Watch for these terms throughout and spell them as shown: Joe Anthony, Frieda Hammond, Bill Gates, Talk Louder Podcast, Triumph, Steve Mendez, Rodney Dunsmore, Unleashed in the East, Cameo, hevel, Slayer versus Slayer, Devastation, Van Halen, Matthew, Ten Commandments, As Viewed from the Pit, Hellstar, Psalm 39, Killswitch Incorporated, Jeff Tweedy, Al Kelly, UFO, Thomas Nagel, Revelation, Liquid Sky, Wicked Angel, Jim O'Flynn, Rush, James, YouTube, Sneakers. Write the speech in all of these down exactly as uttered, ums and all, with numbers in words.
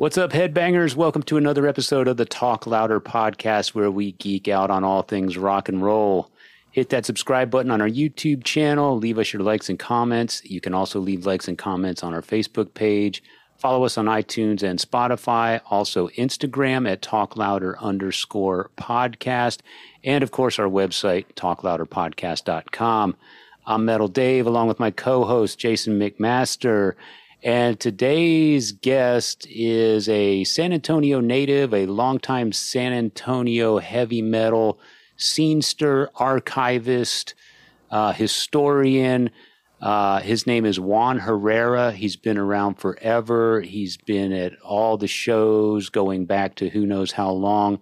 What's up, headbangers? Welcome to another episode of the Talk Louder Podcast, where we geek out on all things rock and roll. Hit that subscribe button on our YouTube channel. Leave us your likes and comments. You can also leave likes and comments on our Facebook page. Follow us on iTunes and Spotify. Also Instagram at talklouder underscore podcast. And, of course, our website, talk louder podcast dot com. I'm Metal Dave, along with my co-host, Jason McMaster. And today's guest is a San Antonio native, a longtime San Antonio heavy metal scenester, archivist, uh, historian. Uh, his name is Juan Herrera. He's been around forever. He's been at all the shows going back to who knows how long.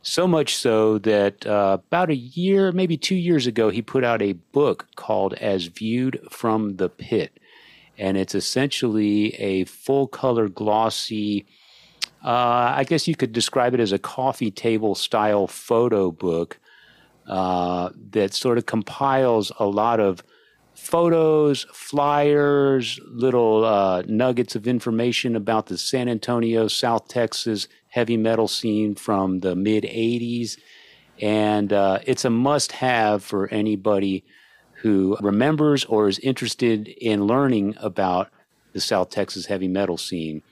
So much so that uh, about a year, maybe two years ago, he put out a book called As Viewed from the Pit. And it's essentially a full-color glossy, uh, I guess you could describe it as a coffee table-style photo book uh, that sort of compiles a lot of photos, flyers, little uh, nuggets of information about the San Antonio, South Texas heavy metal scene from the mid eighties. And uh, it's a must-have for anybody who remembers or is interested in learning about the South Texas heavy metal scene.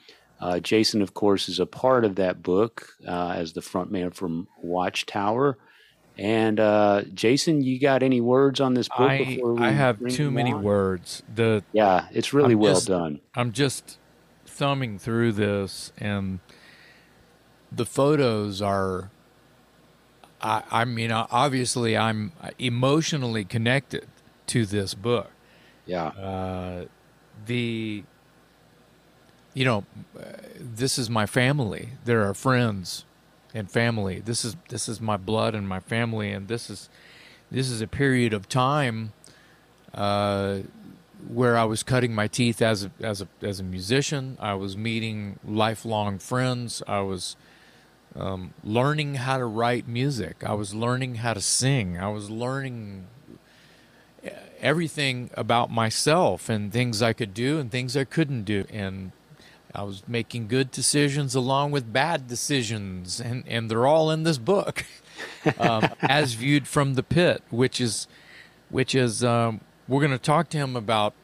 Uh, Jason, of course, is a part of that book uh, as the frontman from Watchtower. And uh, Jason, you got any words on this book? I, before we I have too many on? words. The yeah, it's really I'm well just, done. I'm just thumbing through this, and the photos are. I, I mean, obviously, I'm emotionally connected to this book. Yeah. Uh, the. You know, this is my family. There are friends. And family. This is this is my blood and my family, and this is this is a period of time uh, where I was cutting my teeth as a, as a as a musician. I was meeting lifelong friends. I was um, learning how to write music. I was learning how to sing. I was learning everything about myself and things I could do and things I couldn't do, and I was making good decisions along with bad decisions, and, and they're all in this book, um, As Viewed from the Pit, which is, which is, um, we're going to talk to him about,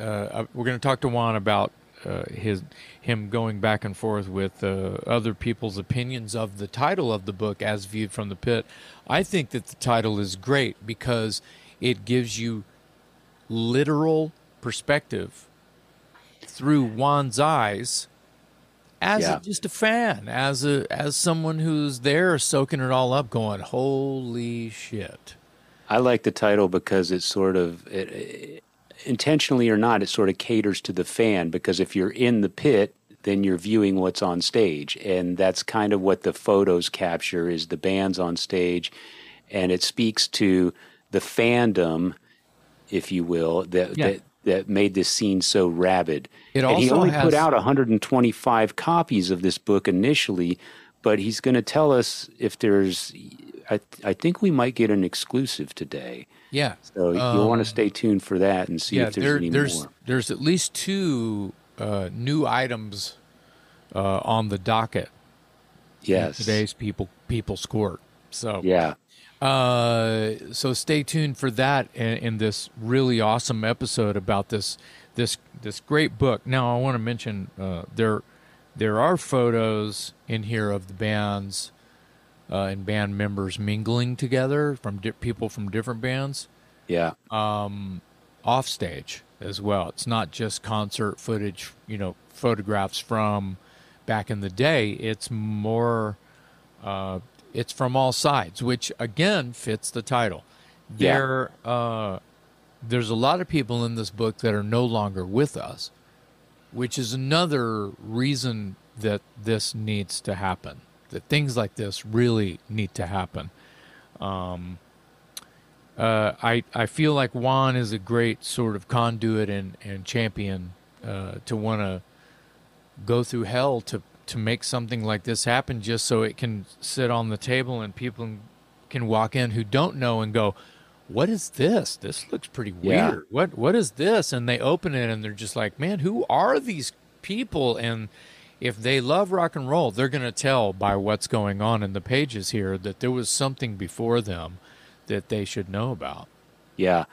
uh, we're going to talk to Juan about uh, his him going back and forth with uh, other people's opinions of the title of the book, As Viewed from the Pit. I think that the title is great because it gives you literal perspective through Juan's eyes, as yeah. a, just a fan, as a as someone who's there soaking it all up, going, "Holy shit!" I like the title because it sort of, it, it, intentionally or not, it sort of caters to the fan. Because if you're in the pit, then you're viewing what's on stage, and that's kind of what the photos capture: is the bands on stage, and it speaks to the fandom, if you will, that. Yeah. that that made this scene so rabid. It also and he only has... put out one hundred twenty-five copies of this book initially, but he's going to tell us if there's... I, I think we might get an exclusive today. Yeah. So um, you'll want to stay tuned for that and see yeah, if there's there, any there's, more. There's at least two uh, new items uh, on the docket. Yes. In today's people, people's court. So... Yeah. Uh, so stay tuned for that in, in this really awesome episode about this this this great book. Now, I want to mention uh, there there are photos in here of the bands uh, and band members mingling together from di- people from different bands. Yeah, um, off stage as well. It's not just concert footage, you know, photographs from back in the day. It's more. Uh, It's from all sides, which, again, fits the title. There, yeah. uh, there's a lot of people in this book that are no longer with us, which is another reason that this needs to happen, that things like this really need to happen. Um, uh, I I feel like Juan is a great sort of conduit and, and champion uh, to want to go through hell to to make something like this happen, just so it can sit on the table and people can walk in who don't know and go, what is this? This looks pretty yeah. weird. What, what is this? And they open it and they're just like, man, who are these people? And if they love rock and roll, they're going to tell by what's going on in the pages here that there was something before them that they should know about. Yeah.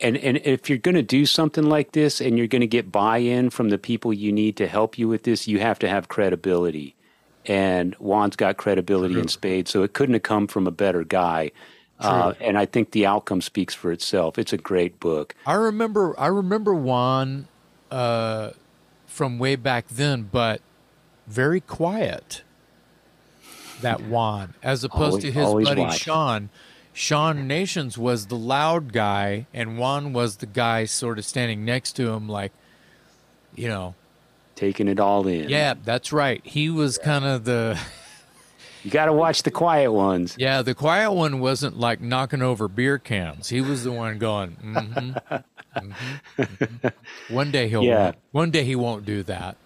And and if you're going to do something like this and you're going to get buy-in from the people you need to help you with this, you have to have credibility. And Juan's got credibility True. in spades, so it couldn't have come from a better guy. Uh, and I think the outcome speaks for itself. It's a great book. I remember I remember Juan uh, from way back then, but very quiet, that Juan, as opposed always, to his buddy watch. Sean. Sean Nations was the loud guy, and Juan was the guy sort of standing next to him like, you know. Taking it all in. Yeah, that's right. He was yeah. kind of the... You got to watch the quiet ones. Yeah, the quiet one wasn't like knocking over beer cans. He was the one going, mm-hmm, mm-hmm, mm-hmm. One day he'll yeah. One day he won't do that.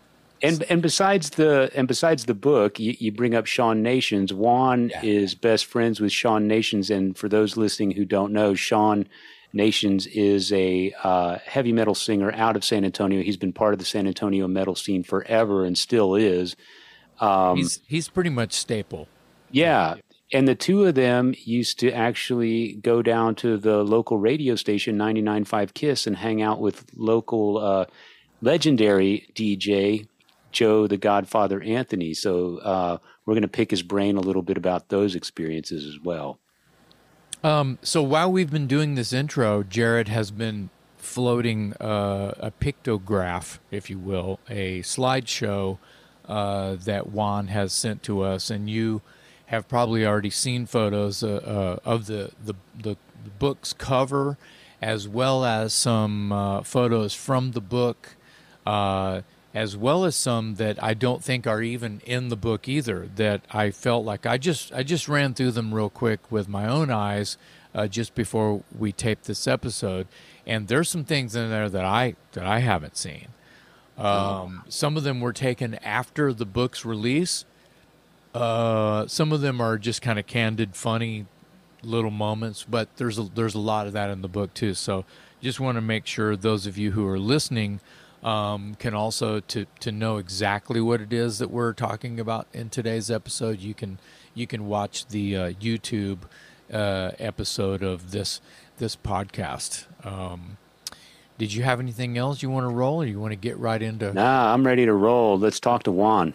And and besides the and besides the book, you, you bring up Sean Nations. Juan yeah. is best friends with Sean Nations, and for those listening who don't know, Sean Nations is a uh, heavy metal singer out of San Antonio. He's been part of the San Antonio metal scene forever and still is. Um, he's he's pretty much staple. Yeah, and the two of them used to actually go down to the local radio station ninety-nine point five Kiss and hang out with local uh, legendary D J Joe the Godfather Anthony. So uh, we're going to pick his brain a little bit about those experiences as well. Um, so while we've been doing this intro, Jared has been floating uh, a pictograph, if you will, a slideshow. Uh, that Juan has sent to us, and you have probably already seen photos uh, uh, of the, the the book's cover, as well as some uh, photos from the book, uh, as well as some that I don't think are even in the book either. That I felt like I just I just ran through them real quick with my own eyes uh, just before we taped this episode, and there's some things in there that I that I haven't seen. Um, some of them were taken after the book's release. Uh, some of them are just kind of candid, funny little moments, but there's a, there's a lot of that in the book too. So just want to make sure those of you who are listening, um, can also to, to know exactly what it is that we're talking about in today's episode. You can, you can watch the, uh, YouTube, uh, episode of this, this podcast. Um, Did you have anything else you want to roll, or you want to get right into? Nah, I'm ready to roll. Let's talk to Juan.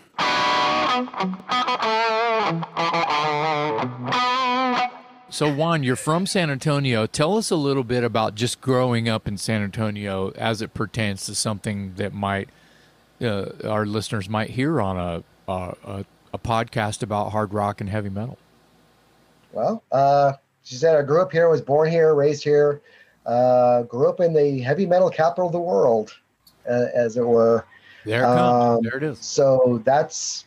So, Juan, you're from San Antonio. Tell us a little bit about just growing up in San Antonio as it pertains to something that might uh, our listeners might hear on a, a a podcast about hard rock and heavy metal. Well, uh, she said I grew up here, was born here, raised here. Uh, grew up in the heavy metal capital of the world, uh, as it were. There it comes. Um, there it is. So that's,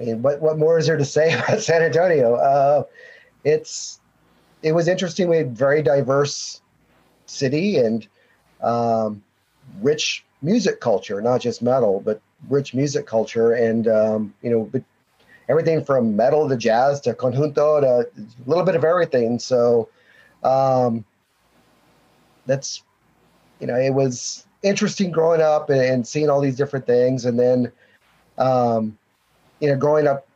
I mean, what what more is there to say about San Antonio? Uh, it's it was interesting. We had a very diverse city and um, rich music culture, not just metal, but rich music culture, and um, you know, everything from metal to jazz to conjunto to a little bit of everything. So. Um, That's, you know, it was interesting growing up and, and seeing all these different things. And then, um, you know, growing up,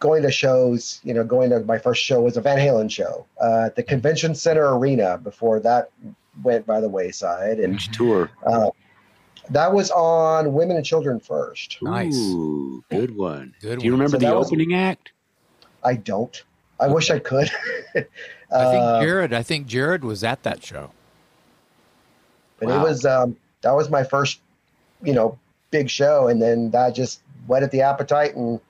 going to shows, you know, going to my first show was a Van Halen show uh, at the Convention Center Arena before that went by the wayside. And Which tour? Uh, that was on Women and Children First. Nice. Ooh, good one. Good Do you one. remember so the opening was, act? I don't. I okay. wish I could. uh, I think Jared, I think Jared was at that show. But wow. it was, um, that was my first, you know, big show. And then that just whetted the appetite and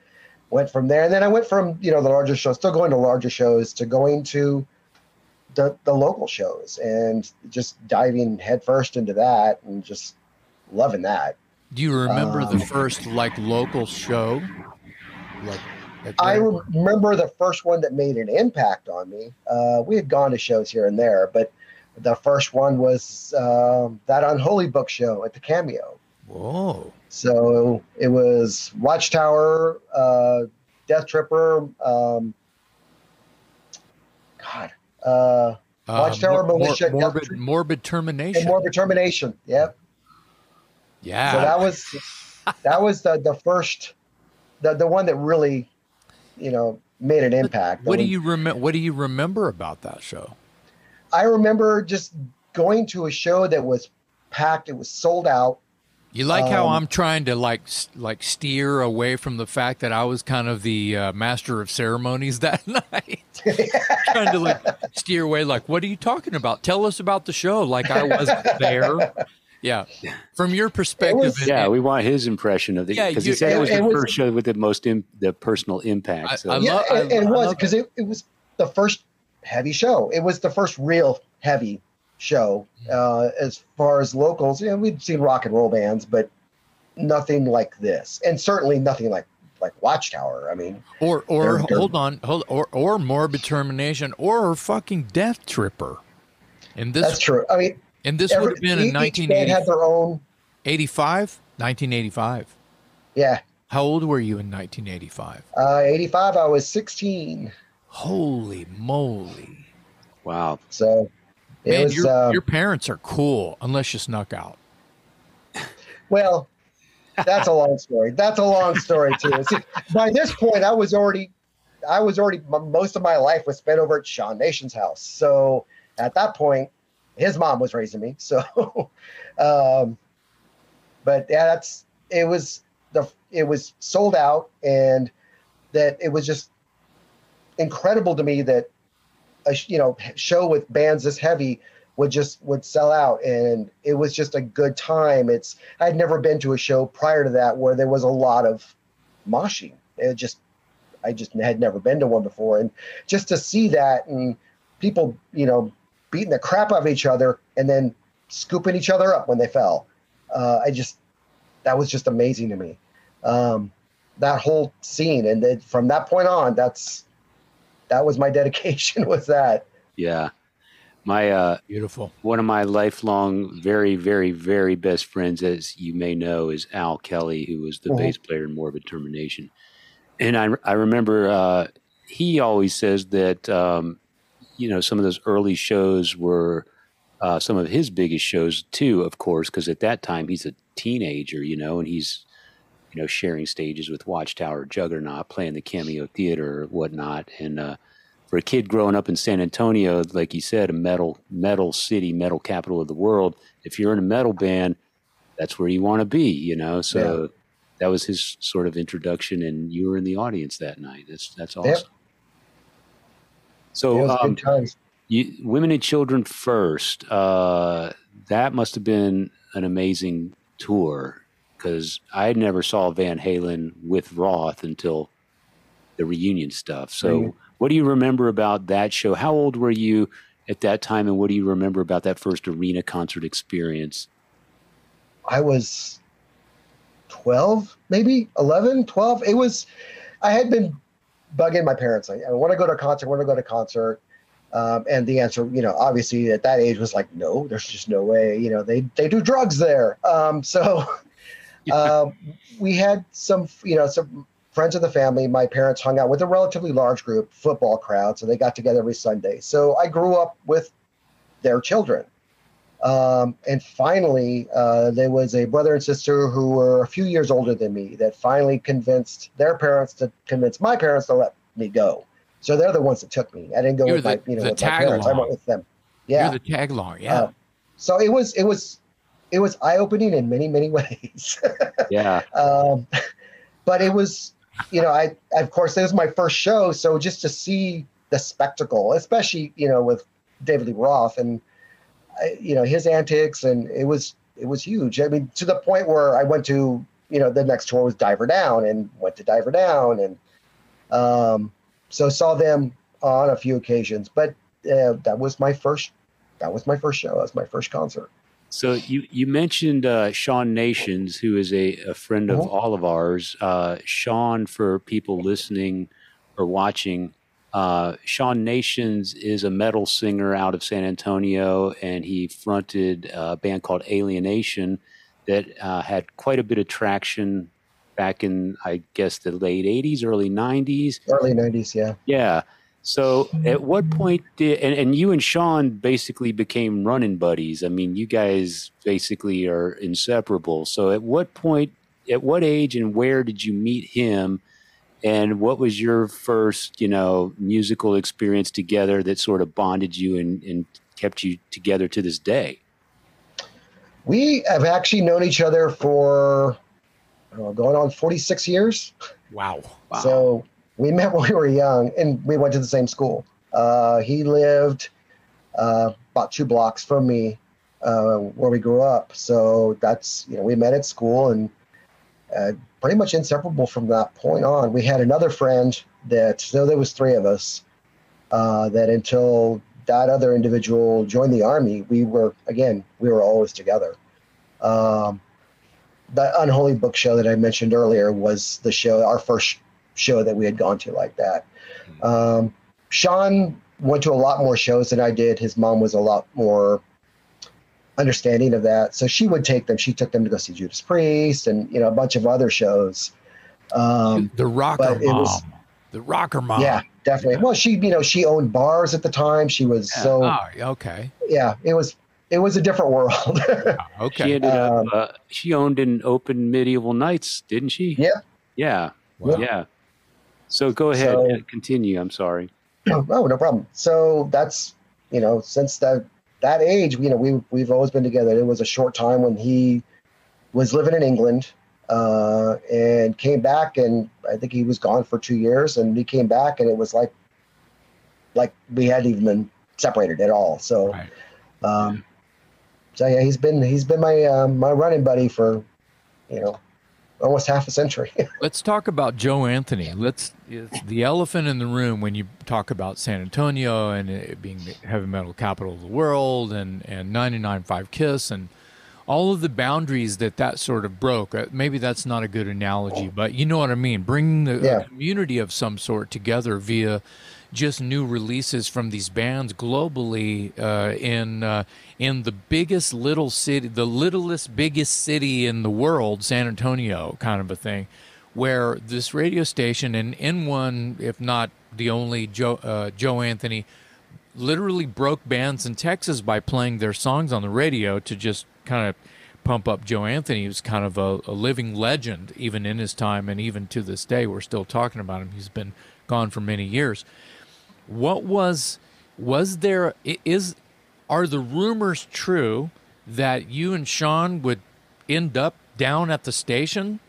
went from there. And then I went from, you know, the larger shows, still going to larger shows, to going to the, the local shows and just diving headfirst into that and just loving that. Do you remember um, the first, like, local show? Like, like I remember the first one that made an impact on me. Uh, we had gone to shows here and there, but the first one was uh, that Unholy Book Show at the Cameo. Whoa. So it was Watchtower, uh, Death Tripper, um, God, uh, Watchtower, uh, mor- Militia. Mor- morbid, Tri- morbid Termination. And Morbid Termination, yep. Yeah. So that was that was the, the first, the, the one that really, you know, made an impact. What do you remember? What do you remember about that show? I remember just going to a show that was packed. It was sold out. You like um, how I'm trying to like like steer away from the fact that I was kind of the uh, master of ceremonies that night. Trying to like steer away, like, what are you talking about? Tell us about the show, like I wasn't there. Yeah, from your perspective. It was, it, yeah, we want his impression of the yeah, because he said it, it was it the was, first show with the most im, the personal impact. I, so. I, I yeah, love, it, I, it I was because it. It, it was the first heavy show. It was the first real heavy show uh as far as locals. You know, we'd seen rock and roll bands, but nothing like this, and certainly nothing like like Watchtower. I mean, or or they're, hold they're, on, hold or or Morbid Termination or fucking Death Tripper. And this that's true. I mean, and this every, would have been in nineteen eighty-five. Band had their own eighty-five, nineteen eighty-five. Yeah. How old were you in nineteen eighty-five? Uh, eighty-five. I was sixteen. Holy moly! Wow. So. Man, was, your, um, your parents are cool, unless you snuck out. Well, that's a long story. That's a long story too. See, by this point, I was already, I was already. Most of my life was spent over at Sean Nations' house. So at that point, his mom was raising me. So, um, but yeah, that's it was the it was sold out, and that it was just incredible to me that. A you know show with bands this heavy would just would sell out, and it was just a good time. It's I'd never been to a show prior to that where there was a lot of moshing. It just I just had never been to one before, and just to see that and people you know beating the crap out of each other and then scooping each other up when they fell. Uh, I just that was just amazing to me. Um, that whole scene, and then from that point on, that's. That was my dedication was that. Yeah. My, uh, beautiful. One of my lifelong, very, very, very best friends, as you may know, is Al Kelly, who was the mm-hmm. bass player in Morbid Termination. And I, I remember, uh, he always says that, um, you know, some of those early shows were, uh, some of his biggest shows too, of course, because at that time he's a teenager, you know, and he's, you know, sharing stages with Watchtower, Juggernaut, playing the Cameo Theater or whatnot. And uh, for a kid growing up in San Antonio, like you said, a metal metal city, metal capital of the world, if you're in a metal band, that's where you want to be, you know? So yeah. That was his sort of introduction, and you were in the audience that night. That's that's awesome. Yep. So um, you, Women and Children First, uh, that must have been an amazing tour. Because I never saw Van Halen with Roth until the reunion stuff. So mm-hmm. What do you remember about that show? How old were you at that time, and what do you remember about that first arena concert experience? I was twelve, maybe, eleven, twelve. It was – I had been bugging my parents. Like, I want to go to a concert, I want to go to a concert. Um, and the answer, you know, obviously at that age was like, no, there's just no way. You know, they, they do drugs there. Um, so – Uh, we had some, you know, some friends of the family. My parents hung out with a relatively large group, football crowd, so they got together every Sunday. So I grew up with their children. Um, and finally, uh, there was a brother and sister who were a few years older than me that finally convinced their parents to convince my parents to let me go. So they're the ones that took me. I didn't go You're with the, my, you know, with my parents. Along. I went with them. Yeah. You're the tag along, yeah. Uh, so it was, it was. It was eye-opening in many, many ways. Yeah. Um, but it was, you know, I, I, of course, it was my first show. So just to see the spectacle, especially, you know, with David Lee Roth and, I, you know, his antics. And it was, it was huge. I mean, to the point where I went to, you know, the next tour was Diver Down and went to Diver Down. And um, so saw them on a few occasions. But uh, that was my first, that was my first show. That was my first concert. So you, you mentioned uh, Sean Nations, who is a, a friend of all of ours. Uh, Sean, for people listening or watching, uh, Sean Nations is a metal singer out of San Antonio, and he fronted a band called Alienation that uh, had quite a bit of traction back in, I guess, the late eighties, early nineties. Early nineties, yeah. Yeah. So at what point did, and, and you and Sean basically became running buddies. I mean, you guys basically are inseparable. So at what point at what age and where did you meet him? And what was your first, you know, musical experience together that sort of bonded you and, and kept you together to this day? We have actually known each other for, I don't know, going on forty-six years. Wow. Wow. So we met when we were young, and we went to the same school. Uh, he lived uh, about two blocks from me uh, where we grew up. So that's, you know, we met at school and uh, pretty much inseparable from that point on. We had another friend that, so there was three of us, uh, that until that other individual joined the army, we were, again, we were always together. Um, the Unholy Book Show that I mentioned earlier was the show, our first show that we had gone to like that. Um, Sean went to a lot more shows than I did. His mom was a lot more understanding of that. So she would take them. She took them to go see Judas Priest and, you know, a bunch of other shows. Um, the rocker mom. Was, the rocker mom. Yeah, definitely. Yeah. Well, she, you know, she owned bars at the time. She was yeah. so. Oh, okay. Yeah, it was. It was a different world. Yeah, okay. She ended um, up. Uh, she owned an open medieval nights, didn't she? Yeah. Yeah. Wow. Yeah. So go ahead so, and continue. I'm sorry. No, oh, no problem. So that's, you know, since that that age, you know, we we've always been together. It was a short time when he was living in England uh, and came back, and I think he was gone for two years, and he came back, and it was like like we hadn't even been separated at all. So, right. um, so yeah, he's been he's been my uh, my running buddy for, you know, almost half a century. Let's talk about Joe Anthony. Let's it's the elephant in the room when you talk about San Antonio and it being the heavy metal capital of the world, and and ninety-nine point five Kiss and all of the boundaries that that sort of broke. Maybe that's not a good analogy, but you know what I mean. Bringing the yeah. community of some sort together via just new releases from these bands globally uh, in uh, in the biggest little city, the littlest biggest city in the world, San Antonio, kind of a thing, where this radio station and in one, if not the only, Joe uh, Joe Anthony, literally broke bands in Texas by playing their songs on the radio to just kind of pump up Joe Anthony. He was kind of a, a living legend, even in his time, and even to this day, we're still talking about him. He's been gone for many years. What was, was there, is, are the rumors true that you and Sean would end up down at the station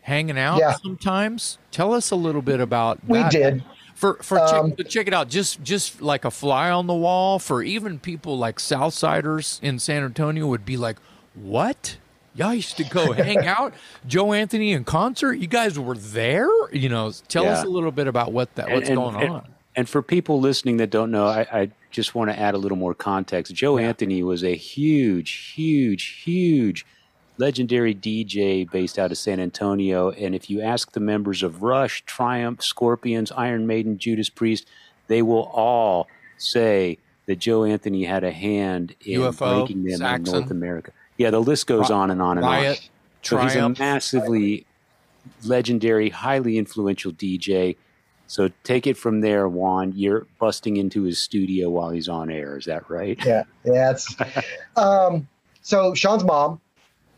hanging out yeah. sometimes? Tell us a little bit about we that. We did. For, for um, check, check it out, just just like a fly on the wall, for even people like Southsiders in San Antonio would be like, what? Y'all used to go hang out, Joe Anthony in concert? You guys were there? You know, tell yeah. us a little bit about what that what's and, going and, on. And, And for people listening that don't know, I, I just want to add a little more context. Joe yeah. Anthony was a huge, huge, huge legendary D J based out of San Antonio. And if you ask the members of Rush, Triumph, Scorpions, Iron Maiden, Judas Priest, they will all say that Joe Anthony had a hand in U F O, breaking them Saxon, in North America. Yeah, the list goes on and on and Riot, on. So Triumph, he's a massively legendary, highly influential D J. So take it from there, Juan. You're busting into his studio while he's on air. Is that right? Yeah. yeah. It's, um, so Sean's mom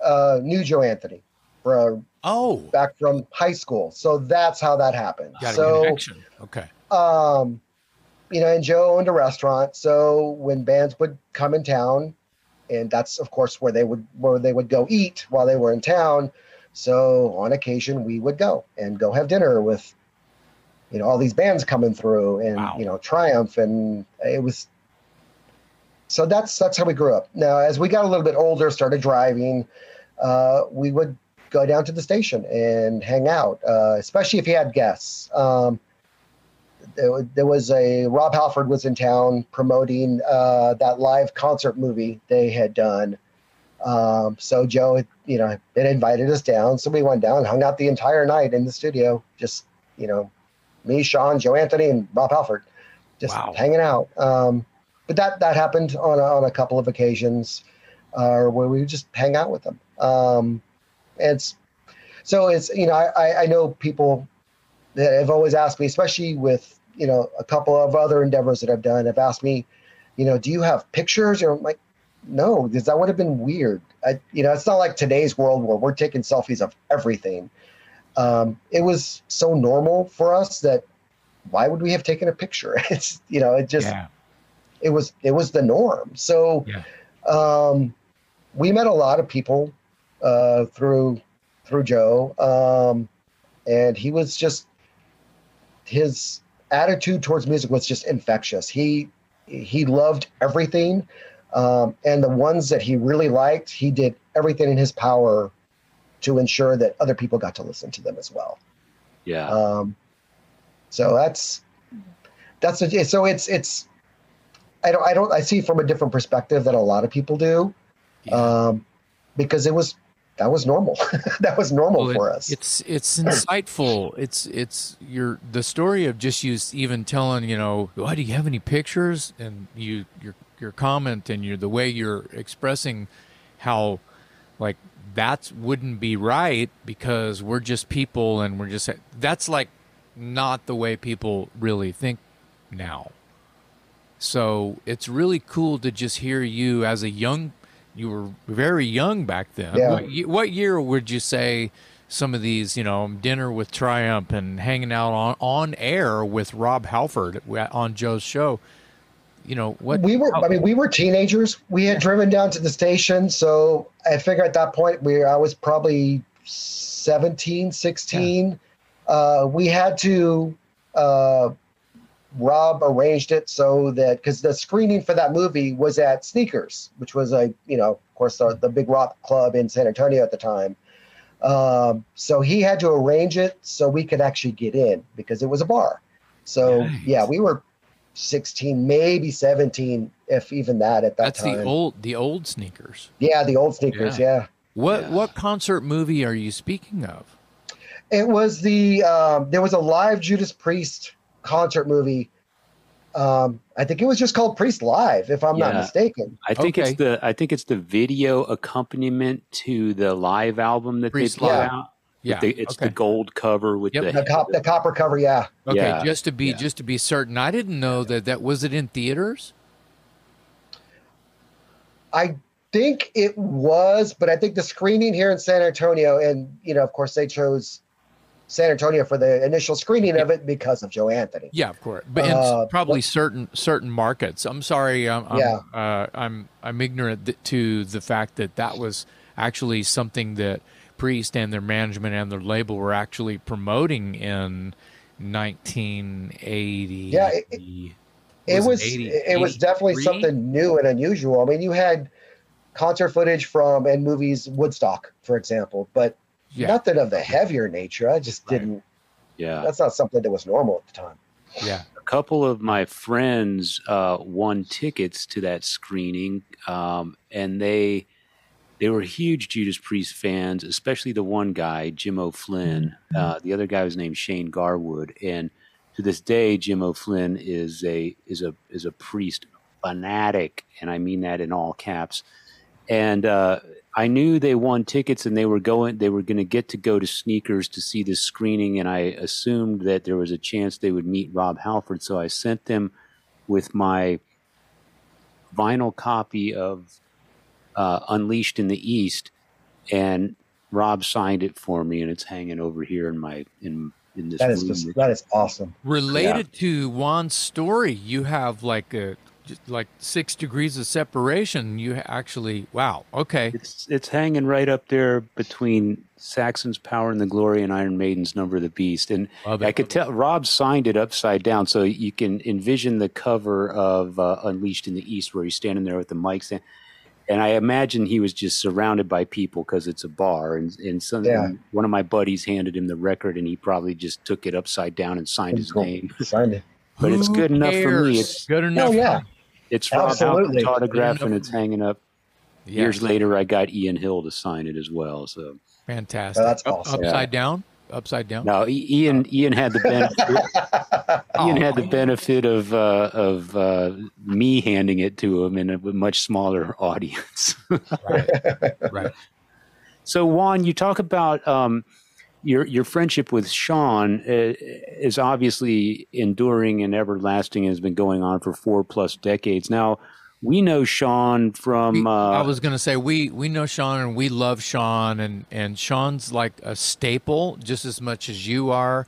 uh, knew Joe Anthony from, oh. back from high school. So that's how that happened. Got so, a connection. Okay. Um, you know, and Joe owned a restaurant. So when bands would come in town, and that's, of course, where they would where they would go eat while they were in town. So on occasion, we would go and go have dinner with, you know, all these bands coming through, and wow. you know, Triumph, and it was. So that's that's how we grew up. Now, as we got a little bit older, started driving, uh, we would go down to the station and hang out, uh, especially if he had guests. Um, there, there was a Rob Halford was in town promoting uh, that live concert movie they had done. Um, so Joe, had, you know, had invited us down, so we went down, and hung out the entire night in the studio, just you know. Me, Sean, Joe Anthony, and Rob Halford, just wow. hanging out. Um, but that that happened on a, on a couple of occasions, uh, where we would just hang out with them. Um, it's so it's you know I I know people that have always asked me, especially with you know a couple of other endeavors that I've done, have asked me, you know, do you have pictures? Or I'm like, no, because that would have been weird. I, you know, it's not like today's world where we're taking selfies of everything. Um, it was so normal for us that why would we have taken a picture? It's, you know, it just, yeah. it was, it was the norm. So yeah. um, we met a lot of people uh, through, through Joe. Um, and he was just, his attitude towards music was just infectious. He, he loved everything. Um, and the ones that he really liked, he did everything in his power to ensure that other people got to listen to them as well. Yeah. Um, so that's, that's, what, so it's, it's, I don't, I don't, I see from a different perspective than a lot of people do, yeah. um, because it was, that was normal. that was normal well, it, for us. It's, it's insightful. It's, it's your, the story of just you even telling, you know, oh, do you have any pictures? And you, you're, your comment and your the way you're expressing how like that wouldn't be right because we're just people and we're just that's like not the way people really think now. So it's really cool to just hear you as a young you were very young back then. Yeah. What, what year would you say some of these, you know, dinner with Triumph and hanging out on, on air with Rob Halford on Joe's show? You know what we were, I mean, we were teenagers. We had driven down to the station. So I figure at that point we, I was probably seventeen, sixteen. Yeah. Uh, we had to, uh, Rob arranged it so that, cause the screening for that movie was at Sneakers, which was a, you know, of course the, the big rock club in San Antonio at the time. Um, so he had to arrange it so we could actually get in because it was a bar. So nice. yeah, we were, sixteen, maybe seventeen, if even that at that That's time. That's the old, the old Sneakers. Yeah, the old Sneakers. Yeah. yeah. What yeah. what concert movie are you speaking of? It was the um, there was a live Judas Priest concert movie. Um, I think it was just called Priest Live, if I'm yeah. not mistaken. I think okay. it's the I think it's the video accompaniment to the live album that Priest they put yeah. out. Yeah, the, it's okay. the gold cover with yep. the, the, cop, the copper cover. Yeah. Okay, yeah. just to be yeah. just to be certain, I didn't know that. That was it in theaters. I think it was, but I think the screening here in San Antonio, and you know, of course, they chose San Antonio for the initial screening yeah. of it because of Joe Anthony. Yeah, of course, but uh, probably but, certain certain markets. I'm sorry, I'm I'm, yeah. uh, I'm I'm ignorant to the fact that that was actually something that Priest and their management and their label were actually promoting in nineteen eighty. Yeah, it, it, it was it was definitely something new and unusual. I mean, you had concert footage from and movies Woodstock, for example, but yeah. nothing of the heavier nature. I just right. didn't. Yeah, that's not something that was normal at the time. Yeah, a couple of my friends uh, won tickets to that screening, um, and they. They were huge Judas Priest fans, especially the one guy, Jim O'Flynn. Uh, the other guy was named Shane Garwood, and to this day, Jim O'Flynn is a is a is a Priest fanatic, and I mean that in all caps. And uh, I knew they won tickets, and they were going. They were going to get to go to Sneakers to see this screening, and I assumed that there was a chance they would meet Rob Halford, so I sent them with my vinyl copy of. Uh, Unleashed in the East, and Rob signed it for me, and it's hanging over here in my in in this. That is room. Just, that is awesome. Related yeah. to Juan's story, you have like a like six degrees of separation. You actually wow okay. It's it's hanging right up there between Saxon's Power and the Glory and Iron Maiden's Number of the Beast, and I could tell Rob signed it upside down, so you can envision the cover of uh, Unleashed in the East where he's standing there with the mic stand. And I imagine he was just surrounded by people because it's a bar. And, and some, yeah. one of my buddies handed him the record, and he probably just took it upside down and signed That's his cool. name. Signed it. But Who it's good enough cares? for me. It's good enough. Oh, yeah. It's Rob Halford's autograph, and it's hanging up. Yeah. Years later, I got Ian Hill to sign it as well. So Fantastic. Oh, that's awesome. Up, upside yeah. down? Upside down? No, Ian Ian had the benefit, Ian had the benefit of uh, of uh, me handing it to him in a much smaller audience. right. right. So Juan, you talk about um, your your friendship with Sean is obviously enduring and everlasting and has been going on for four plus decades now. we know Sean from. Uh, I was going to say we we know Sean and we love Sean, and and Sean's like a staple just as much as you are.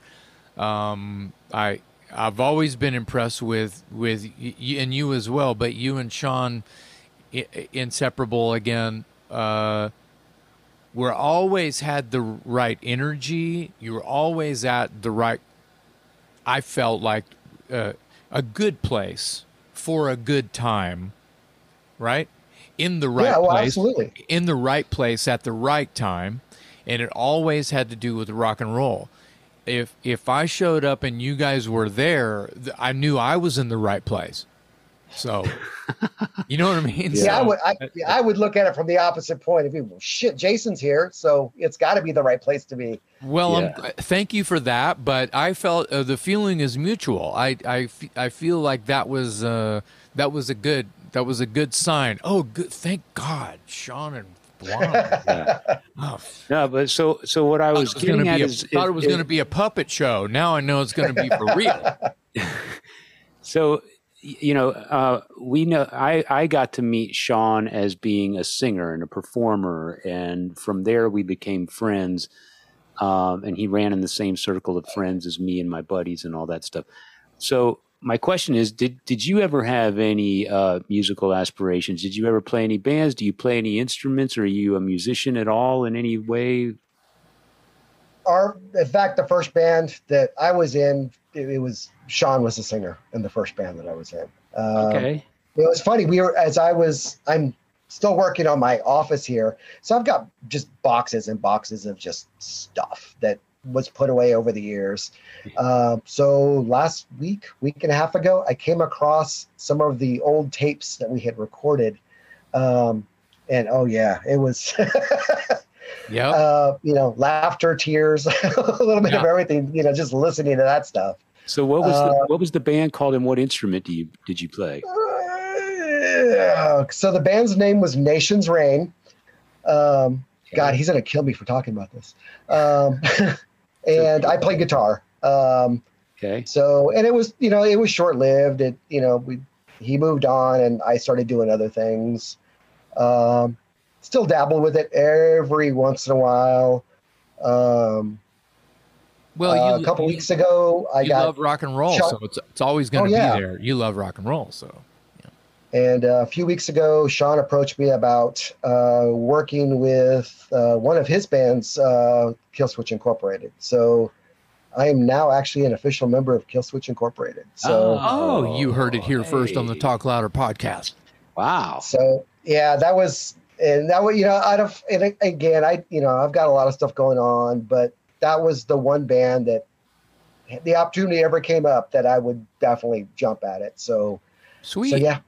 Um, I I've always been impressed with with you, and you as well, but you and Sean, I- inseparable again. Uh, we're always had the right energy. You were always at the right. I felt like uh, a good place for a good time, right? In the right yeah, well, place, absolutely. In the right place at the right time, and it always had to do with rock and roll. If if I showed up and you guys were there, I knew I was in the right place. So, you know what I mean? Yeah, so, I would. I, I would look at it from the opposite point of view. Well, shit, Jason's here, so it's got to be the right place to be. Well, yeah. um, thank you for that, but I felt uh, the feeling is mutual. I, I, I feel like that was uh, that was a good that was a good sign. Oh, good, thank God, Sean and Juan. Yeah. Oh. No, but so so what I was, I was getting at a, is, thought it was going to be a puppet show. Now I know it's going to be for real. So. You know, uh, we know. I, I got to meet Sean as being a singer and a performer, and from there we became friends. Um, and he ran in the same circle of friends as me and my buddies and all that stuff. So my question is, did did you ever have any uh, musical aspirations? Did you ever play any bands? Do you play any instruments? Are you a musician at all in any way? Our, in fact, the first band that I was in, it, it was Sean was the singer in the first band that I was in. Um, okay. It was funny. We were, as I was, I'm still working on my office here. So I've got just boxes and boxes of just stuff that was put away over the years. Uh, so last week, week and a half ago, I came across some of the old tapes that we had recorded. Um, and oh yeah, it was... Yeah, uh, you know, laughter, tears, a little bit yeah. of everything. You know, just listening to that stuff. So, what was uh, the, what was the band called, and what instrument do you did you play? Uh, so the band's name was Nations Reign. Um, okay. God, he's gonna kill me for talking about this. Um, and I played guitar. Um, okay. So, and it was you know it was short lived. It you know we he moved on, and I started doing other things. Um, Still dabble with it every once in a while. Um, well, you, uh, a couple you, weeks ago, I you got love rock and roll, Sean, so it's it's always going to oh, yeah. be there. You love rock and roll, so. Yeah. And uh, a few weeks ago, Sean approached me about uh, working with uh, one of his bands, uh, Killswitch Incorporated. So I am now actually an official member of Killswitch Incorporated. So, oh, oh you heard it here hey. first on the Talk Louder podcast. Wow. So yeah, that was. And that was, you know, out of, and again, I, you know, I've got a lot of stuff going on, but that was the one band that the opportunity ever came up that I would definitely jump at it. So, sweet. So, yeah.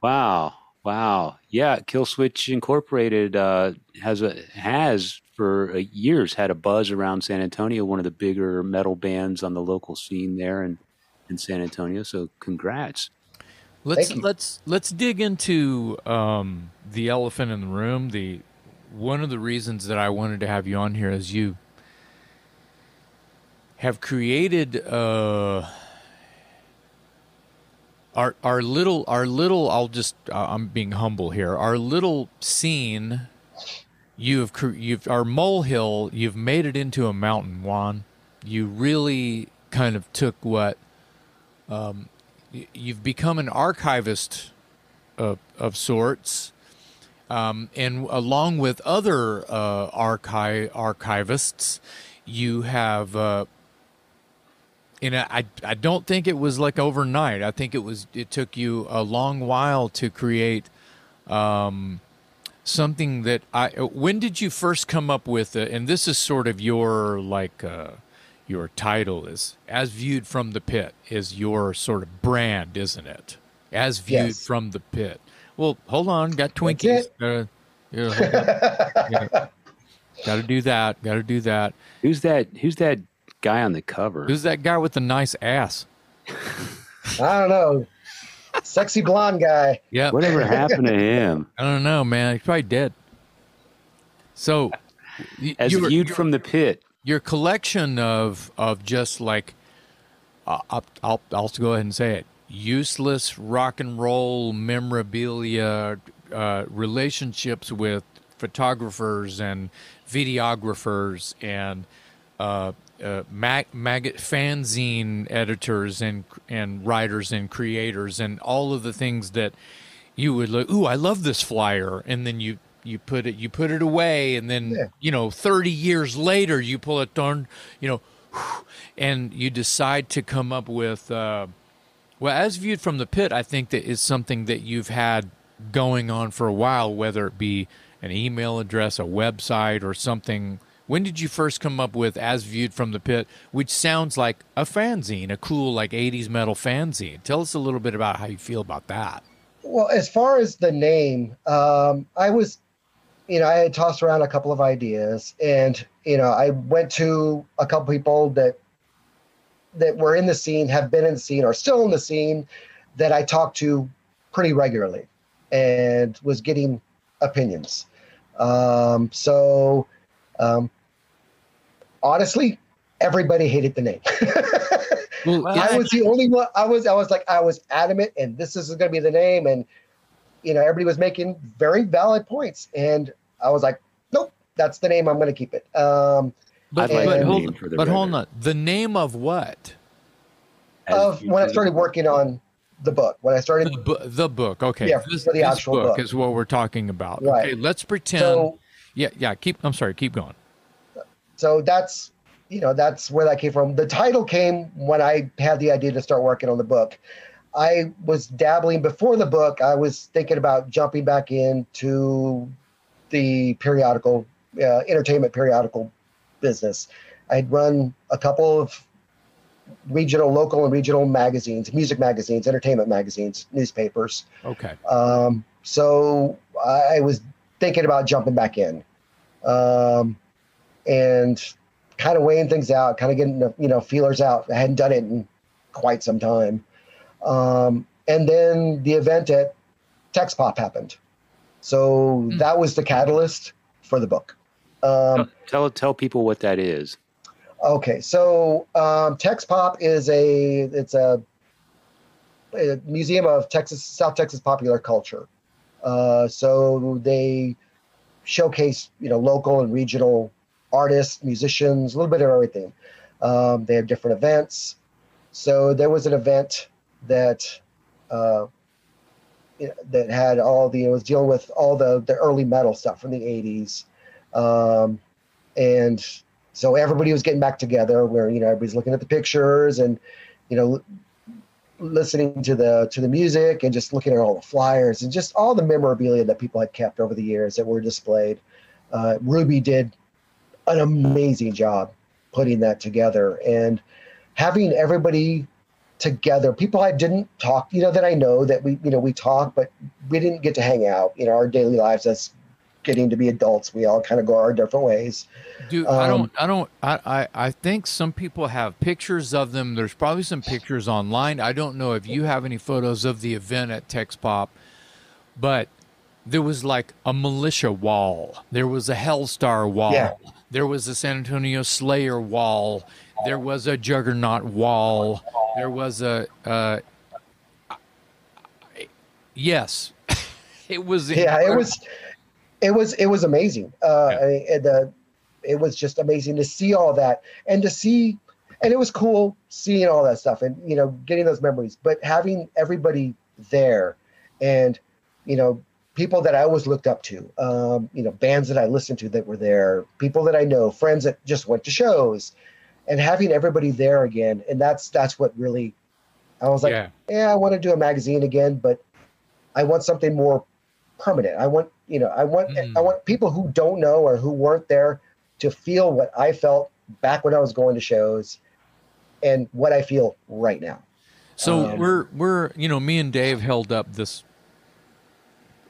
Wow. Wow. Yeah. Killswitch Incorporated uh, has, a, has for years had a buzz around San Antonio, one of the bigger metal bands on the local scene there in, in San Antonio. So, congrats. Let's let's let's dig into um, the elephant in the room. The one of the reasons that I wanted to have you on here is you have created uh, our our little our little. I'll just uh, I'm being humble here. Our little scene. You have you've our molehill. You've made it into a mountain, Juan. You really kind of took what. Um, You've become an archivist of, of sorts, um, and along with other uh, archi- archivists, you have. Uh, and I, I don't think it was like overnight. I think it was. It took you a long while to create um, something that I. When did you first come up with? Uh, and this is sort of your like. Uh, Your title is As Viewed from the Pit is your sort of brand, isn't it? As Viewed yes. from the Pit. Well, hold on. Got Twinkies. Uh, yeah, got to do that. Got to do that. Who's that? Who's that guy on the cover? Who's that guy with the nice ass? I don't know. Sexy blonde guy. Yeah. Whatever happened to him? I don't know, man. He's probably dead. So. As you were, Viewed from the Pit. Your collection of of just like, uh, I'll I'll, I'll go ahead and say it, useless rock and roll memorabilia, uh, relationships with photographers and videographers and uh, uh, mag- mag- fanzine editors and and writers and creators and all of the things that you would look, ooh, I love this flyer, and then you you put it you put it away, and then yeah. you know, thirty years later you pull it on, you know, and you decide to come up with. Uh, Well, As Viewed from the Pit, I think that is something that you've had going on for a while, whether it be an email address, a website, or something. When did you first come up with As Viewed from the Pit, which sounds like a fanzine, a cool like eighties metal fanzine? Tell us a little bit about how you feel about that. Well, as far as the name, um, I was, you know, I had tossed around a couple of ideas, and, you know, I went to a couple people that that were in the scene, have been in the scene, or still in the scene, that I talked to pretty regularly and was getting opinions. Um, so um, honestly, everybody hated the name. Well, I was the only one, I was, I was like, I was adamant, and this is going to be the name. And, you know, everybody was making very valid points. And I was like, nope, that's the name. I'm going to keep it. Um, But, like but, hold, but hold on. The name of what? Of when I started working on the book. When I started the, bu- the book. Okay, yeah, this, the this actual book, book is what we're talking about. Right. Okay, let's pretend. So, yeah, yeah. Keep. I'm sorry. Keep going. So that's, you know, that's where that came from. The title came when I had the idea to start working on the book. I was dabbling before the book. I was thinking about jumping back into the periodical, uh, entertainment periodical business. I'd run a couple of regional, local and regional magazines, music magazines, entertainment magazines, newspapers. Okay. Um, so I was thinking about jumping back in, um, and kind of weighing things out, kind of getting, you know, feelers out. I hadn't done it in quite some time. Um, and then the event at TexPop happened. So mm. that was the catalyst for the book. Um, tell tell people what that is. Okay, so um, TexPop is a it's a, a museum of Texas, South Texas popular culture. Uh, so they showcase, you know, local and regional artists, musicians, a little bit of everything. Um, they have different events. So there was an event that uh, that had all the it was dealing with all the the early metal stuff from the eighties. Um, and so everybody was getting back together where, you know, everybody's looking at the pictures and, you know, l- listening to the, to the music and just looking at all the flyers and just all the memorabilia that people had kept over the years that were displayed. Uh, Ruby did an amazing job putting that together and having everybody together, people I didn't talk, you know, that I know that we, you know, we talk, but we didn't get to hang out, you know, our daily lives as getting to be adults, we all kind of go our different ways. Dude, um, I don't, I don't, I, I, I think some people have pictures of them. There's probably some pictures online. I don't know if you have any photos of the event at TexPop, but there was like a Militia wall. There was a Hellstar wall. Yeah. There was a San Antonio Slayer wall. There was a Juggernaut wall. There was a, uh, yes, it was. Yeah, it was. It was it was amazing. Uh, yeah. I, the, it was just amazing to see all that and to see, and it was cool seeing all that stuff and, you know, getting those memories. But having everybody there, and, you know, people that I always looked up to, um, you know, bands that I listened to that were there, people that I know, friends that just went to shows, and having everybody there again. And that's that's what really, I was like, yeah, yeah I want to do a magazine again, but I want something more permanent. I want. You know, I want mm. I want people who don't know or who weren't there to feel what I felt back when I was going to shows, and what I feel right now. So um, we're we're you know, me and Dave held up this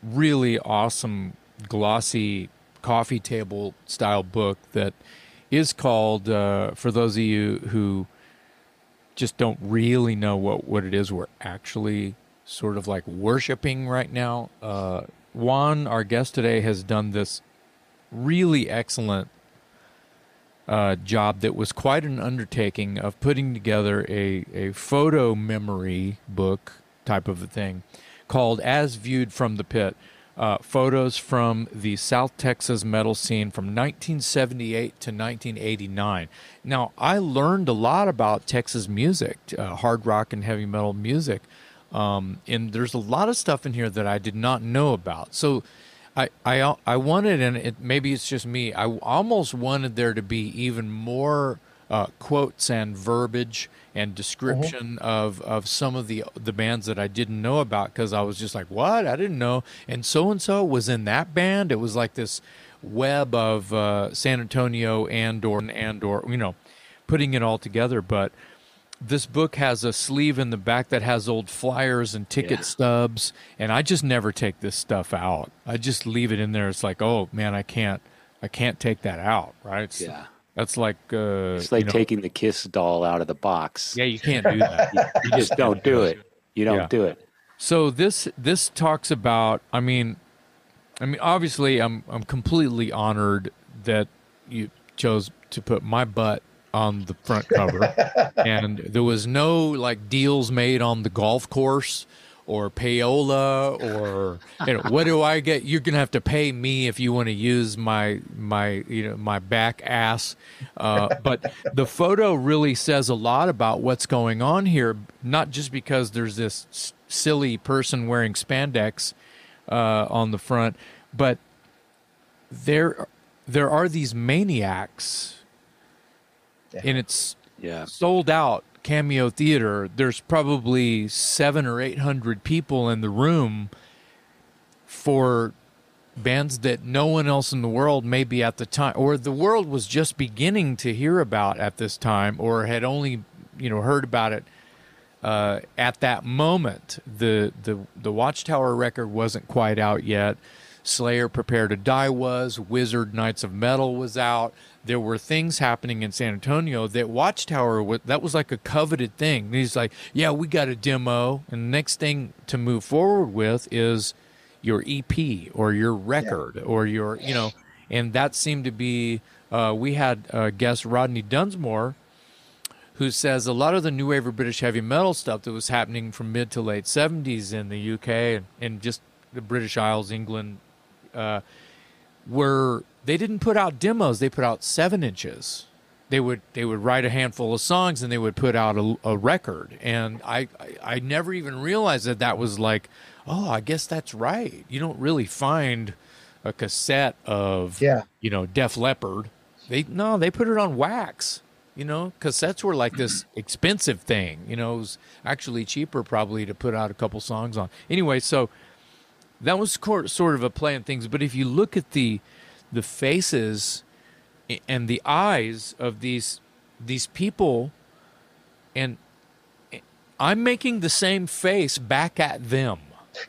really awesome glossy coffee table style book that is called, uh, for those of you who just don't really know what what it is, we're actually sort of like worshiping right now. Uh, Juan, our guest today, has done this really excellent uh, job that was quite an undertaking of putting together a, a photo memory book type of a thing called As Viewed from the Pit, uh, photos from the South Texas metal scene from nineteen seventy-eight to nineteen eighty-nine. Now, I learned a lot about Texas music, uh, hard rock and heavy metal music, um, and there's a lot of stuff in here that I did not know about. So I, I, I wanted, and it, maybe it's just me, I almost wanted there to be even more uh, quotes and verbiage and description mm-hmm. of, of some of the the bands that I didn't know about, because I was just like, what? I didn't know. And so-and-so was in that band. It was like this web of uh, San Antonio and or, and or, you know, putting it all together. But this book has a sleeve in the back that has old flyers and ticket yeah. stubs, and I just never take this stuff out. I just leave it in there. It's like, oh man, I can't, I can't take that out, right? It's, yeah, that's like uh, it's like you know, taking the Kiss doll out of the box. Yeah, you can't do that. you, you just don't do it. You don't yeah. do it. So this this talks about. I mean, I mean, obviously, I'm I'm completely honored that you chose to put my butt on the front cover, and there was no like deals made on the golf course or payola or you know, what do I get? You're gonna have to pay me if you want to use my my you know my back ass. Uh, but the photo really says a lot about what's going on here, not just because there's this s- silly person wearing spandex uh, on the front, but there there are these maniacs. Yeah. And it's yeah. sold out Cameo Theater. There's probably seven or eight hundred people in the room for bands that no one else in the world maybe at the time, or the world was just beginning to hear about at this time, or had only you know heard about it uh, at that moment. The the the Watchtower record wasn't quite out yet. Slayer Prepare to Die was, Wizard Knights of Metal was out. There were things happening in San Antonio that Watchtower, that was like a coveted thing. And he's like, yeah, we got a demo. And the next thing to move forward with is your E P or your record yeah. or your, you know, and that seemed to be, uh, we had uh, guest Rodney Dunsmore, who says a lot of the new wave or British heavy metal stuff that was happening from mid to late seventies in the U K and, and just the British Isles, England, uh, were... They didn't put out demos. They put out seven inches. They would they would write a handful of songs and they would put out a, a record. And I, I I never even realized that that was like, oh, I guess that's right. You don't really find a cassette of yeah. you know Def Leppard. They no they put it on wax. You know cassettes were like this expensive thing. You know it was actually cheaper probably to put out a couple songs on. Anyway, so that was sort of a play on things. But if you look at the the faces and the eyes of these these people, and I'm making the same face back at them.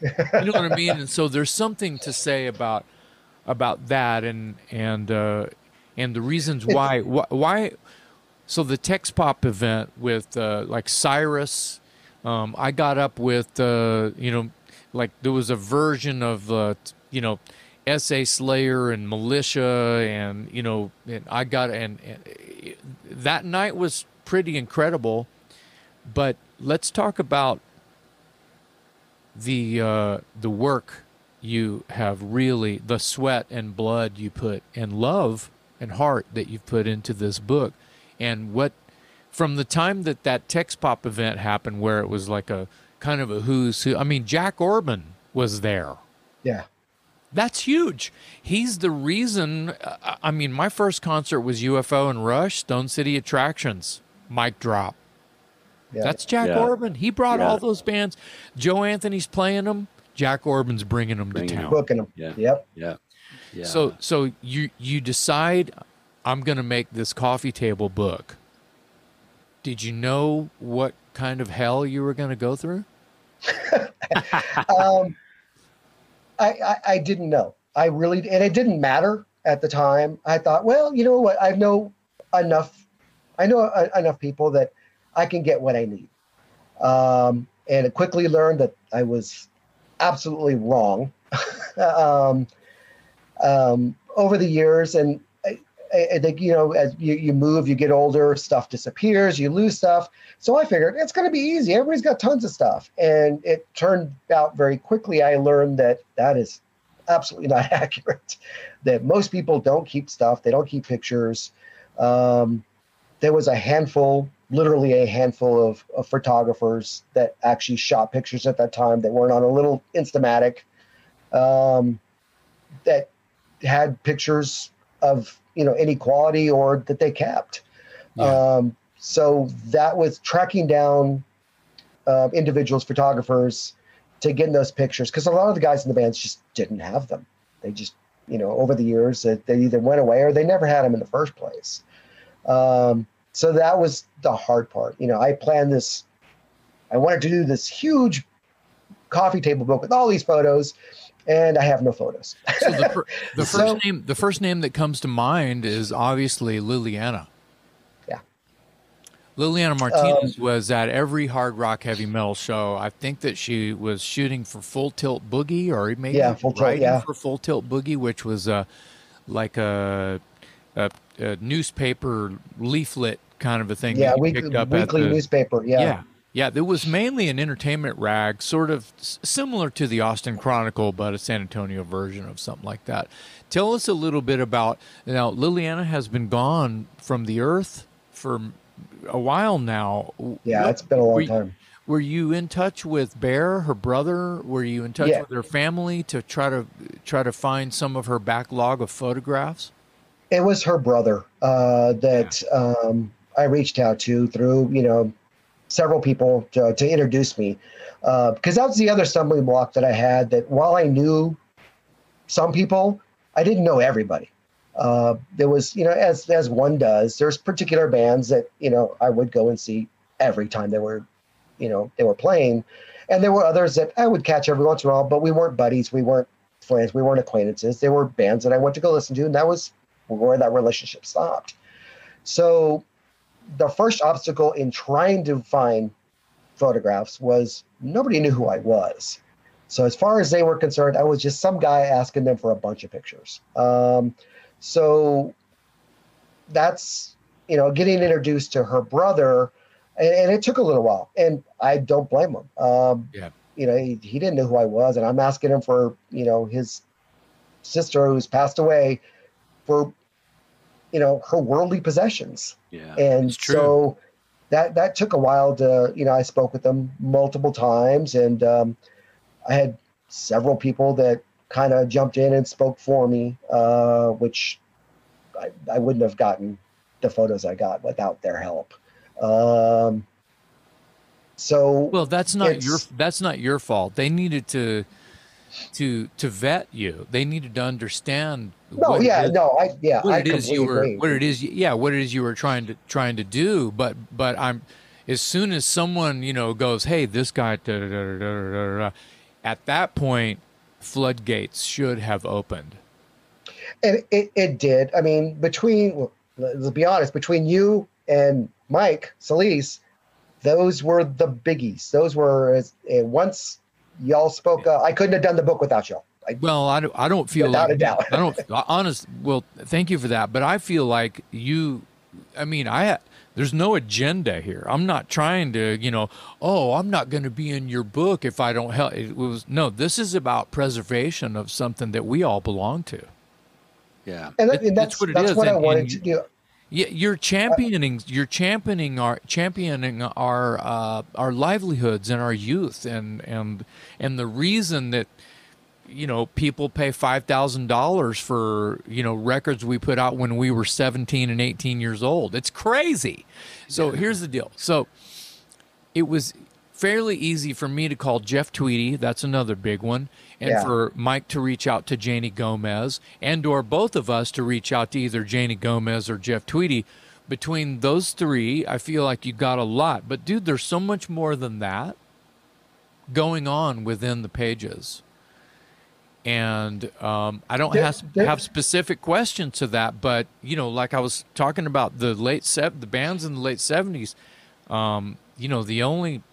You know what I mean? And so there's something to say about about that, and and uh, and the reasons why why. So the TexPop event with uh, like Cyrus, um, I got up with uh, you know like there was a version of uh, you know. S A Slayer and Militia, and you know, and I got and, and that night was pretty incredible. But let's talk about the uh, the work you have really, the sweat and blood you put, and love and heart that you've put into this book, and what from the time that that TexPop event happened, where it was like a kind of a who's who. I mean, Jack Orban was there. Yeah. That's huge. He's the reason. Uh, I mean, my first concert was U F O and Rush, Stone City Attractions, mic drop. Yeah. That's Jack yeah. Orban. He brought yeah. all those bands. Joe Anthony's playing them. Jack Orban's bringing them bringing to town. Them. Booking them. Yeah. Yep. Yeah. yeah. So, so you you decide I'm going to make this coffee table book. Did you know what kind of hell you were going to go through? um. I, I, I didn't know. I really, and it didn't matter at the time. I thought, well, you know what? I know enough. I know a, enough people that I can get what I need. Um, and I quickly learned that I was absolutely wrong um, um, over the years. And I, like, you know, as you, you move, you get older, stuff disappears, you lose stuff. So I figured it's going to be easy. Everybody's got tons of stuff. And it turned out very quickly, I learned that that is absolutely not accurate, that most people don't keep stuff. They don't keep pictures. Um, there was a handful, literally a handful of, of photographers that actually shot pictures at that time that weren't on a little Instamatic um, that had pictures of, you know, any quality or that they kept. Yeah. Um, so that was tracking down uh, individuals, photographers, to get those pictures, because a lot of the guys in the bands just didn't have them. They just, you know, over the years, they either went away or they never had them in the first place. Um, so that was the hard part. You know, I planned this, I wanted to do this huge coffee table book with all these photos, and I have no photos. So the, fir- the first so, name, the first name that comes to mind is obviously Liliana. Yeah, Liliana Martinez um, was at every hard rock heavy metal show. I think that she was shooting for Full Tilt Boogie, or maybe yeah, full writing tilt, yeah. for Full Tilt Boogie, which was uh, like a, a, a newspaper leaflet kind of a thing. Yeah, that you week, picked up weekly at the, newspaper. Yeah. yeah. Yeah, there was mainly an entertainment rag, sort of similar to the Austin Chronicle, but a San Antonio version of something like that. Tell us a little bit about, now Liliana has been gone from the earth for a while now. Yeah, what, it's been a long were, time. Were you in touch with Bear, her brother? Were you in touch yeah. with her family to try to try to find some of her backlog of photographs? It was her brother uh, that yeah. um, I reached out to through, you know, several people to, to introduce me. Uh, because that was the other stumbling block that I had, that while I knew some people, I didn't know everybody. Uh, there was, you know, as as one does, there's particular bands that, you know, I would go and see every time they were, you know, they were playing. And there were others that I would catch every once in a while, but we weren't buddies, we weren't friends, we weren't acquaintances. There were bands that I went to go listen to, and that was where that relationship stopped. So the first obstacle in trying to find photographs was nobody knew who I was. So as far as they were concerned, I was just some guy asking them for a bunch of pictures. Um, so that's, you know, getting introduced to her brother, and, and it took a little while, and I don't blame him. Um, yeah. You know, he, he didn't know who I was, and I'm asking him for, you know, his sister who's passed away for, you know, her worldly possessions. Yeah, and so that, that took a while to, you know, I spoke with them multiple times, and um, I had several people that kind of jumped in and spoke for me, uh, which I, I wouldn't have gotten the photos I got without their help. Um, so, well, that's not your, that's not your fault. They needed to, to, to vet you. They needed to understand No, what yeah, is, no, I, yeah, what I it is you were, agree. what it is, yeah, what it is you were trying to trying to do, but but I'm, as soon as someone, you know, goes, hey, this guy, da, da, da, da, da, da, at that point, floodgates should have opened, and it, it did. I mean, between, well, let's be honest, between you and Mike Solis, those were the biggies. Those were as, once y'all spoke, uh, I couldn't have done the book without y'all. I, well, I don't, I don't feel without like, a doubt. I don't, honest. Well, thank you for that. But I feel like you, I mean, I, there's no agenda here. I'm not trying to, you know, oh, I'm not going to be in your book if I don't help. It was, no, this is about preservation of something that we all belong to. Yeah. And, that, it, and that's, that's what it that's is. That's what and, I wanted to do. Yeah, you're championing, you're championing our championing our uh, our livelihoods and our youth, and and and the reason that, you know, people pay five thousand dollars for, you know, records we put out when we were seventeen and eighteen years old. It's crazy. So here's the deal. So it was fairly easy for me to call Jeff Tweedy. That's another big one. And yeah. for Mike to reach out to Janie Gomez, and or both of us to reach out to either Janie Gomez or Jeff Tweedy. Between those three, I feel like you got a lot. But, dude, there's so much more than that going on within the pages. And um, I don't have, have specific questions to that, but, you know, like I was talking about the late sev- the bands in the late seventies, um, you know, the only,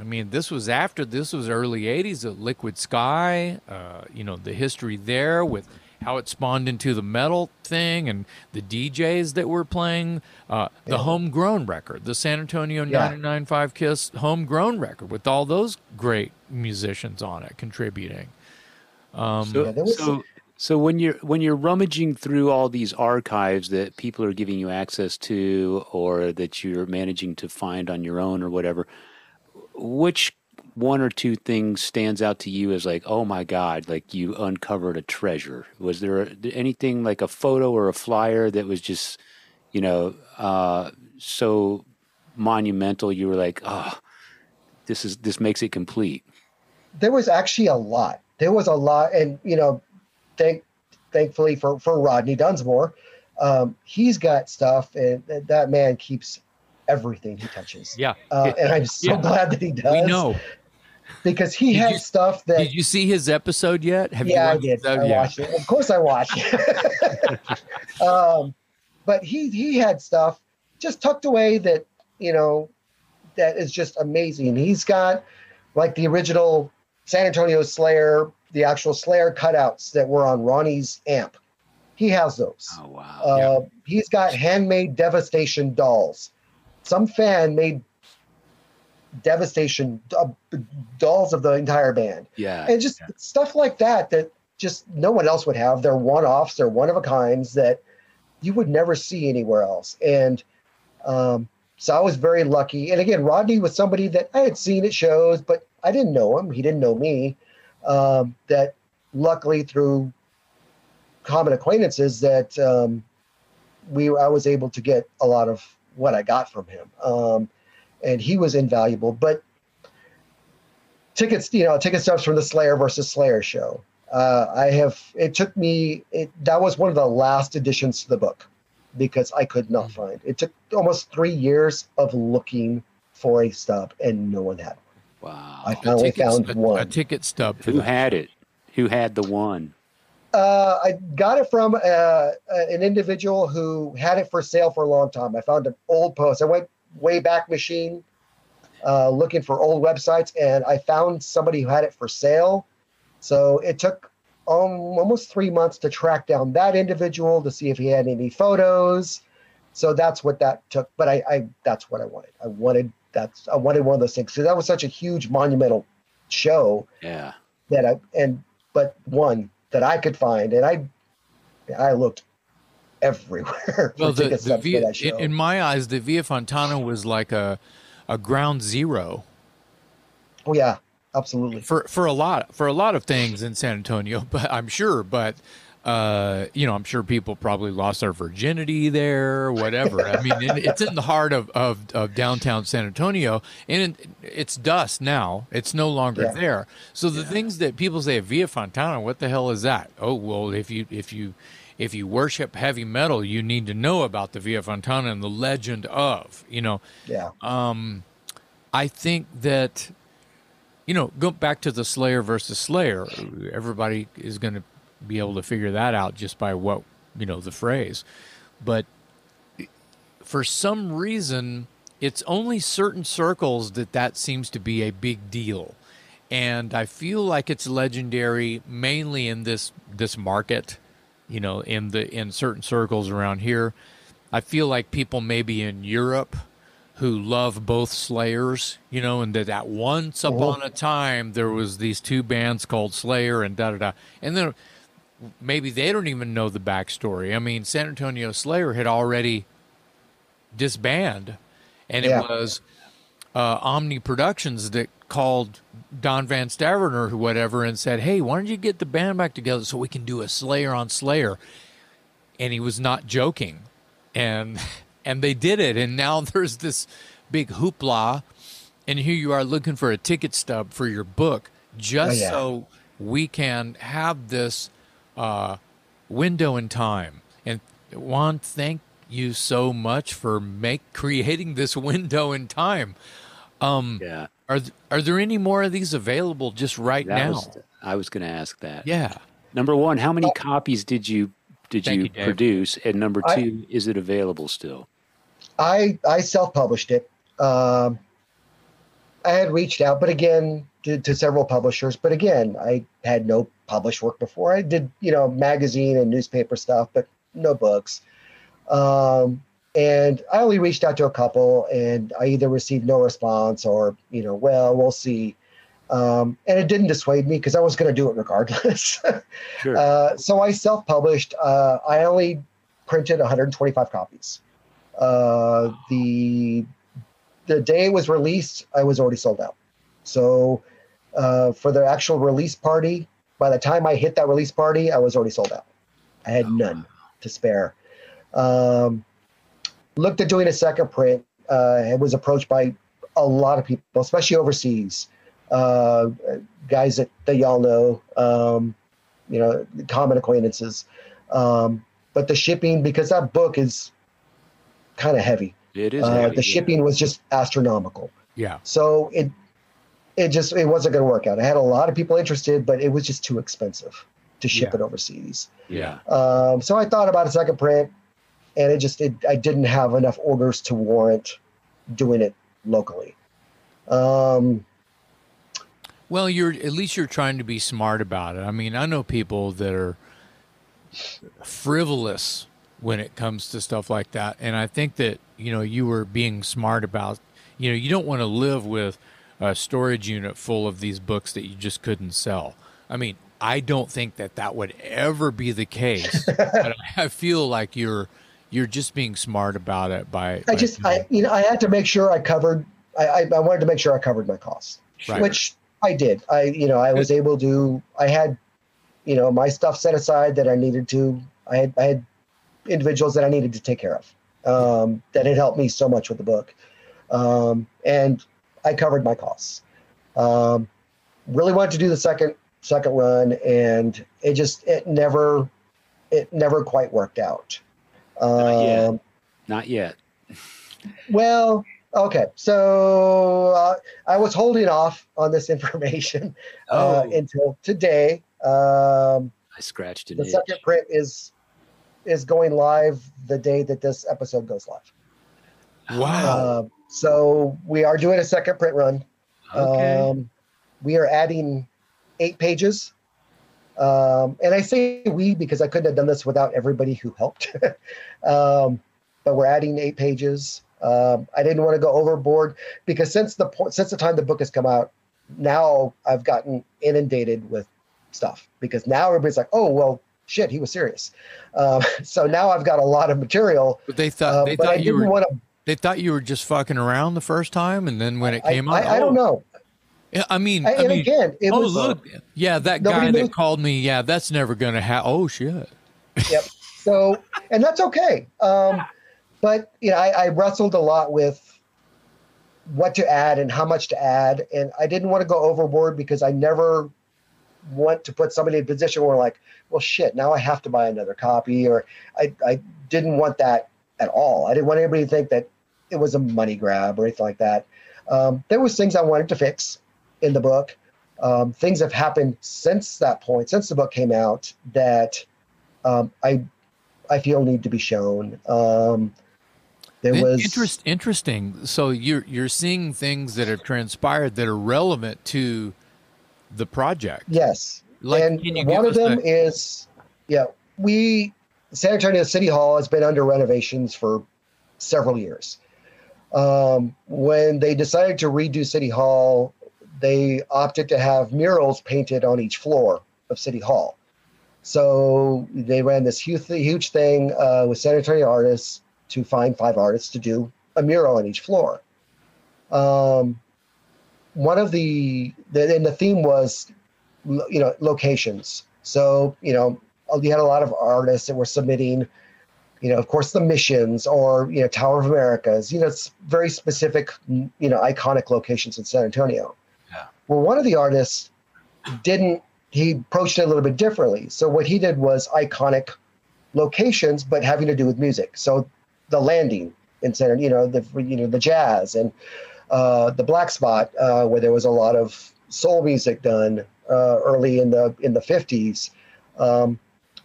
I mean, this was after, this was early eighties, Liquid Sky, uh, you know, the history there with how it spawned into the metal thing and the D Js that were playing, uh, the yeah. homegrown record, the San Antonio yeah. ninety-nine point five Kiss homegrown record with all those great musicians on it contributing. Um, so, yeah, was- so, so when you're when you're rummaging through all these archives that people are giving you access to, or that you're managing to find on your own or whatever, which one or two things stands out to you as like, oh my God, like you uncovered a treasure? Was there anything like a photo or a flyer that was just, you know, uh, so monumental you were like, oh, this is, this makes it complete? There was actually a lot. There was a lot. And, you know, thank, thankfully for, for Rodney Dunsmore, um, he's got stuff, and that man keeps everything he touches. Yeah. Uh, and I'm so yeah. glad that he does. We know. Because he had stuff that... Did you see his episode yet? Have yeah, you I did. I yeah. watched it. Of course I watched it. um, but he he had stuff just tucked away that, you know, that is just amazing. He's got, like, the original San Antonio Slayer, the actual Slayer cutouts that were on Ronnie's amp. He has those. Oh, wow. Uh, yeah. He's got handmade Devastation dolls. Some fan made Devastation uh, dolls of the entire band. Yeah. And just yeah. stuff like that that just no one else would have. They're one-offs. They're one-of-a-kinds that you would never see anywhere else. And um, so I was very lucky. And again, Rodney was somebody that I had seen at shows, but I didn't know him. He didn't know me. Um, that luckily through common acquaintances that um, we I was able to get a lot of what I got from him. Um, and he was invaluable, but tickets, you know, ticket stubs from the Slayer versus Slayer show. Uh, I have, it took me, it, that was one of the last additions to the book because I could not find, it took almost three years of looking for a stub and no one had one. Wow. I finally ticket, found a, one. A ticket stub. Who had it? Who had the one? Uh, I got it from uh, an individual who had it for sale for a long time. I found an old post. I went way back machine uh, looking for old websites, and I found somebody who had it for sale. So it took um, almost three months to track down that individual to see if he had any photos. So that's what that took. But I, I that's what I wanted. I wanted that's I wanted one of those things. So that was such a huge monumental show. Yeah. That I and but one. that I could find, and I I looked everywhere. Well, the, the Via, in, in my eyes, the Via Fontana was like a a ground zero. Oh yeah, absolutely. For for a lot for a lot of things in San Antonio, but I'm sure. But uh, you know, I'm sure people probably lost their virginity there, or whatever. I mean, it, it's in the heart of, of of downtown San Antonio, and it's dust now. It's no longer yeah. there. So the yeah. things that people say Via Fontana, what the hell is that? Oh well, if you if you if you worship heavy metal, you need to know about the Via Fontana and the legend of, you know. Yeah. Um, I think that, you know, go back to the Slayer versus Slayer. Everybody is going to be able to figure that out just by what, you know, the phrase. But for some reason, it's only certain circles that that seems to be a big deal. And I feel like it's legendary mainly in this, this market, you know, in the, in certain circles around here. I feel like people maybe in Europe who love both Slayers, you know, and that, that once upon a time there was these two bands called Slayer and da-da-da. And then maybe they don't even know the backstory. I mean, San Antonio Slayer had already disbanded, and yeah. it was uh, Omni Productions that called Don Van Staverner or whatever and said, hey, why don't you get the band back together so we can do a Slayer on Slayer? And he was not joking. And and they did it, and now there's this big hoopla, and here you are looking for a ticket stub for your book just oh, yeah. so we can have this Uh, window in time. And Juan, thank you so much for make creating this window in time. Um, yeah. Are th- are there any more of these available just right that now? Was, I was going to ask that. Yeah. Number one, how many oh. copies did you did thank you, you produce? And number two, I, is it available still? I I self published it. Um, I had reached out, but again, to, to several publishers. But again, I had no published work before. I did, you know, magazine and newspaper stuff, but no books. Um, and I only reached out to a couple, and I either received no response or, you know, well, we'll see. Um, and it didn't dissuade me because I was going to do it regardless. Sure. Uh, so I self-published. Uh, I only printed one hundred twenty-five copies. Uh, the the day it was released, I was already sold out. So uh, for the actual release party, by the time I hit that release party, I was already sold out. I had none to spare. Um, looked at doing a second print. Uh, and was approached by a lot of people, especially overseas. Uh, guys that, that y'all know, um, you know, common acquaintances. Um, but the shipping, because that book is kind of heavy. It is uh, heavy. The shipping yeah. was just astronomical. Yeah. So it it just, it wasn't going to work out. I had a lot of people interested, but it was just too expensive to ship yeah. it overseas. Yeah. Um, so I thought about a second print, and it just, it, I didn't have enough orders to warrant doing it locally. Um, Well, you're at least you're trying to be smart about it. I mean, I know people that are frivolous when it comes to stuff like that, and I think that, you know, you were being smart about, you know, you don't want to live with a storage unit full of these books that you just couldn't sell. I mean, I don't think that that would ever be the case, but I feel like you're you're just being smart about it. By I just, by, I, you know, I had to make sure I covered. I, I, I wanted to make sure I covered my costs, right. which. I did. I, you know, I was able to, I had, you know, my stuff set aside that I needed to, I had, I had individuals that I needed to take care of, um, that had helped me so much with the book. Um, and I covered my costs. Um, really wanted to do the second, second run, and it just, it never, it never quite worked out. Um, Not yet. Not yet. Well, okay, so uh, I was holding off on this information uh, oh. until today. Um, I scratched it. The itch. Second print is is going live the day that this episode goes live. Wow! Uh, so we are doing a second print run. Okay. Um, we are adding eight pages, um, and I say we because I couldn't have done this without everybody who helped. um, but we're adding eight pages. Um, I didn't want to go overboard because since the po- since the time the book has come out, now I've gotten inundated with stuff because now everybody's like, oh, well, shit, he was serious. Um, so now I've got a lot of material. But they thought uh, they but thought I you didn't were wanna... they thought you were just fucking around the first time, and then when it came I, out, I, I don't know. I mean, I, and I mean, again, it oh, was look, uh, yeah, that guy knew. that called me, yeah, that's never going to happen. Oh shit. Yep. So and that's okay. Um, But you know, I, I wrestled a lot with what to add and how much to add, and I didn't want to go overboard because I never want to put somebody in a position where, like, well, shit, now I have to buy another copy, or I, I didn't want that at all. I didn't want anybody to think that it was a money grab or anything like that. Um, there was things I wanted to fix in the book. Um, things have happened since that point, since the book came out, that um, I I feel need to be shown. Um, There was Interest, interesting. So you're you're seeing things that have transpired that are relevant to the project. Yes, like, and can you one of them a... is yeah. We San Antonio City Hall has been under renovations for several years. Um, when they decided to redo City Hall, they opted to have murals painted on each floor of City Hall. So they ran this huge huge thing uh, with San Antonio artists to find five artists to do a mural on each floor. Um, one of the, the, and the theme was, you know, locations. So, you know, you had a lot of artists that were submitting, you know, of course the Missions or, you know, Tower of Americas, you know, it's very specific, you know, iconic locations in San Antonio. Yeah. Well, one of the artists didn't, he approached it a little bit differently. So what he did was iconic locations, but having to do with music. So the Landing in San, you know, the you know the jazz and uh, the Black Spot, uh, where there was a lot of soul music done uh, early in the in the fifties. Um,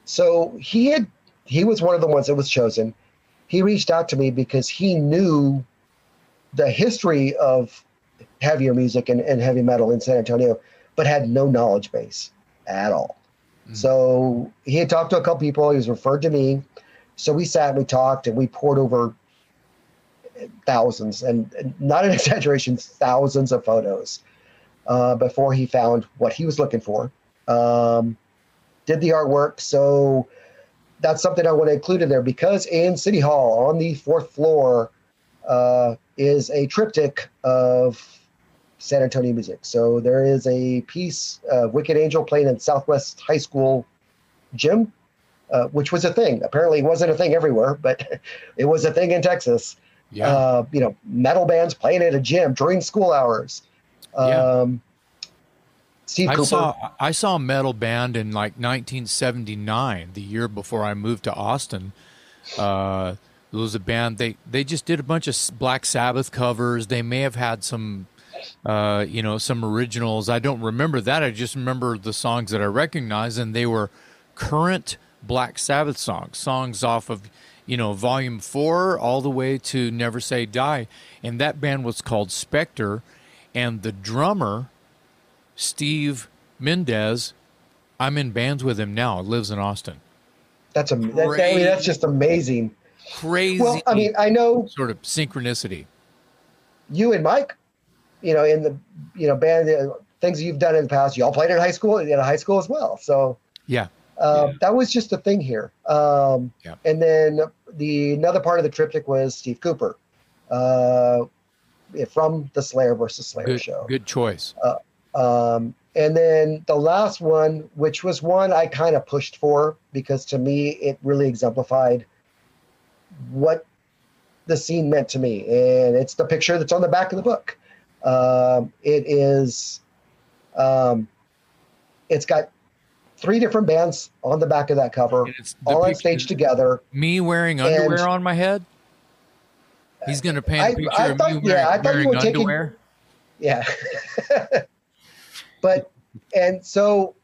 so he had he was one of the ones that was chosen. He reached out to me because he knew the history of heavier music and, and heavy metal in San Antonio, but had no knowledge base at all. Mm-hmm. So he had talked to a couple people. He was referred to me. So we sat and we talked and we poured over thousands, and not an exaggeration, thousands of photos uh, before he found what he was looking for. Um, did the artwork. So that's something I want to include in there, because in City Hall on the fourth floor uh, is a triptych of San Antonio music. So there is a piece of Wicked Angel playing in Southwest High School gym, uh, which was a thing. Apparently it wasn't a thing everywhere, but it was a thing in Texas. Yeah. Uh, you know, metal bands playing at a gym during school hours. Um, yeah. Steve I Cooper. Saw, I saw a metal band in like nineteen seventy-nine, the year before I moved to Austin. Uh, it was a band, they, they just did a bunch of Black Sabbath covers. They may have had some, uh, you know, some originals. I don't remember that. I just remember the songs that I recognize, and they were current Black Sabbath songs, songs off of, you know, volume four all the way to Never Say Die. And that band was called Spectre. And the drummer, Steve Mendez, I'm in bands with him now, lives in Austin. That's a that, that, I mean, that's just amazing. Crazy. Well, I mean, I know sort of synchronicity. You and Mike, you know, in the you know band uh, things you've done in the past, y'all played in high school in high school as well. So yeah. Uh, yeah. That was just a thing here. Um, yeah. And then the another part of the triptych was Steve Cooper uh, from the Slayer versus Slayer good, show. Good choice. Uh, um, and then the last one, which was one I kind of pushed for, because to me it really exemplified what the scene meant to me. And it's the picture that's on the back of the book. Um, it is, um, it's got three different bands on the back of that cover, all on stage together. Me wearing underwear and, on my head? He's going to paint I, a picture I, I thought, of me yeah, wearing, I thought wearing underwear? Taking, yeah. But, and so...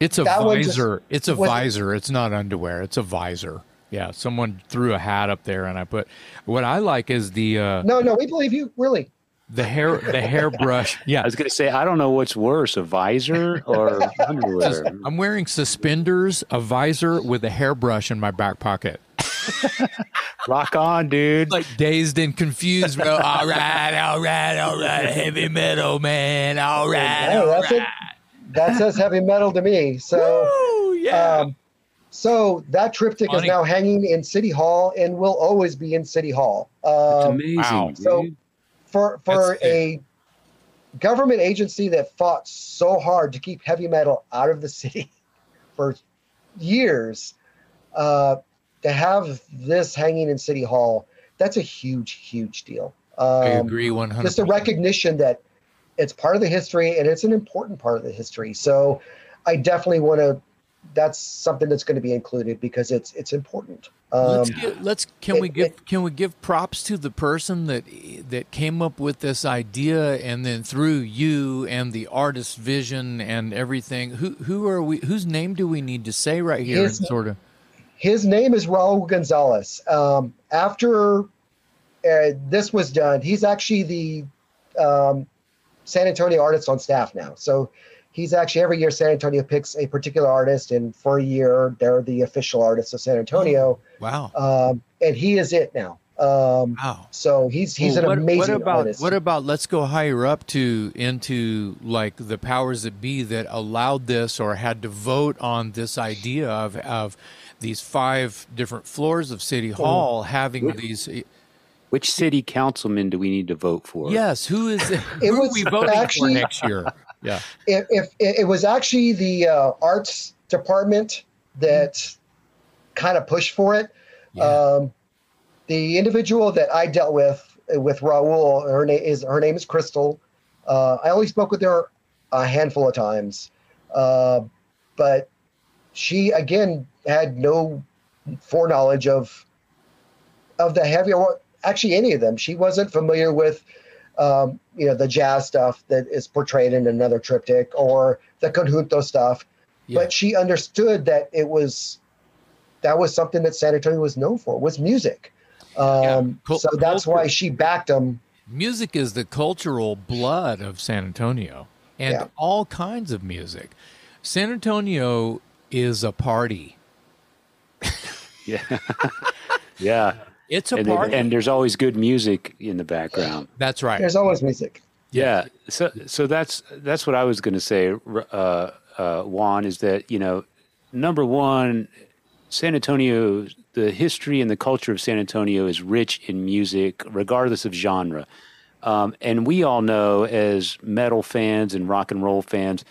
It's a visor. Just, it's a was, visor. It's not underwear. It's a visor. Yeah, someone threw a hat up there, and I put... What I like is the... Uh, no, no, we believe you, really. The hair, the hairbrush. Yeah, I was going to say, I don't know what's worse, a visor or underwear. I'm wearing suspenders, a visor with a hairbrush in my back pocket. Rock on, dude! Like dazed and confused, bro. All right, all right, all right. Heavy metal, man. All right, no, all that's right. It. That says heavy metal to me. So, woo, yeah. Um, so that triptych Funny. is now hanging in City Hall and will always be in City Hall. Um, amazing. Wow, so. Dude. For for That's a good. government agency that fought so hard to keep heavy metal out of the city for years, uh, to have this hanging in City Hall, that's a huge, huge deal. Um, I agree one hundred percent. Just the recognition that it's part of the history, and it's an important part of the history. So I definitely want to. That's something that's going to be included, because it's it's important. Um, let's, get, let's can it, we give it, can we give props to the person that that came up with this idea, and then through you and the artist's vision and everything. Who who are we? Whose name do we need to say right here? His, sort of. His name is Raul Gonzalez. Um, after uh, this was done, he's actually the um, San Antonio artist on staff now. So. He's actually, every year San Antonio picks a particular artist, and for a year they're the official artists of San Antonio. Wow! Um, and he is it now. Um, wow! So he's he's well, an what, amazing what about, artist. What about let's go higher up to into like the powers that be that allowed this or had to vote on this idea of of these five different floors of City Hall mm. having Ooh. these. Which city councilman do we need to vote for? Yes, who is it? Who was, are we voting actually, for next year? Yeah, if, if it was actually the uh, arts department that mm. kind of pushed for it. Yeah. Um, the individual that I dealt with with Raul, her name is her name is Crystal. Uh, I only spoke with her a handful of times, uh, but she again had no foreknowledge of of the heavy. Actually, any of them. She wasn't familiar with, um, you know, the jazz stuff that is portrayed in another triptych or the conjunto stuff. Yeah. But she understood that it was, that was something that San Antonio was known for, was music. Um, yeah. Col- so that's Col- why she backed them. music is the cultural blood of San Antonio, and yeah. all kinds of music. San Antonio is a party. yeah. yeah. It's a and party. It, and there's always good music in the background. That's right. There's always music. Yeah. So so that's that's what I was going to say, uh, uh, Juan, is that, you know, number one, San Antonio, the history and the culture of San Antonio is rich in music, regardless of genre. Um, and we all know as metal fans and rock and roll fans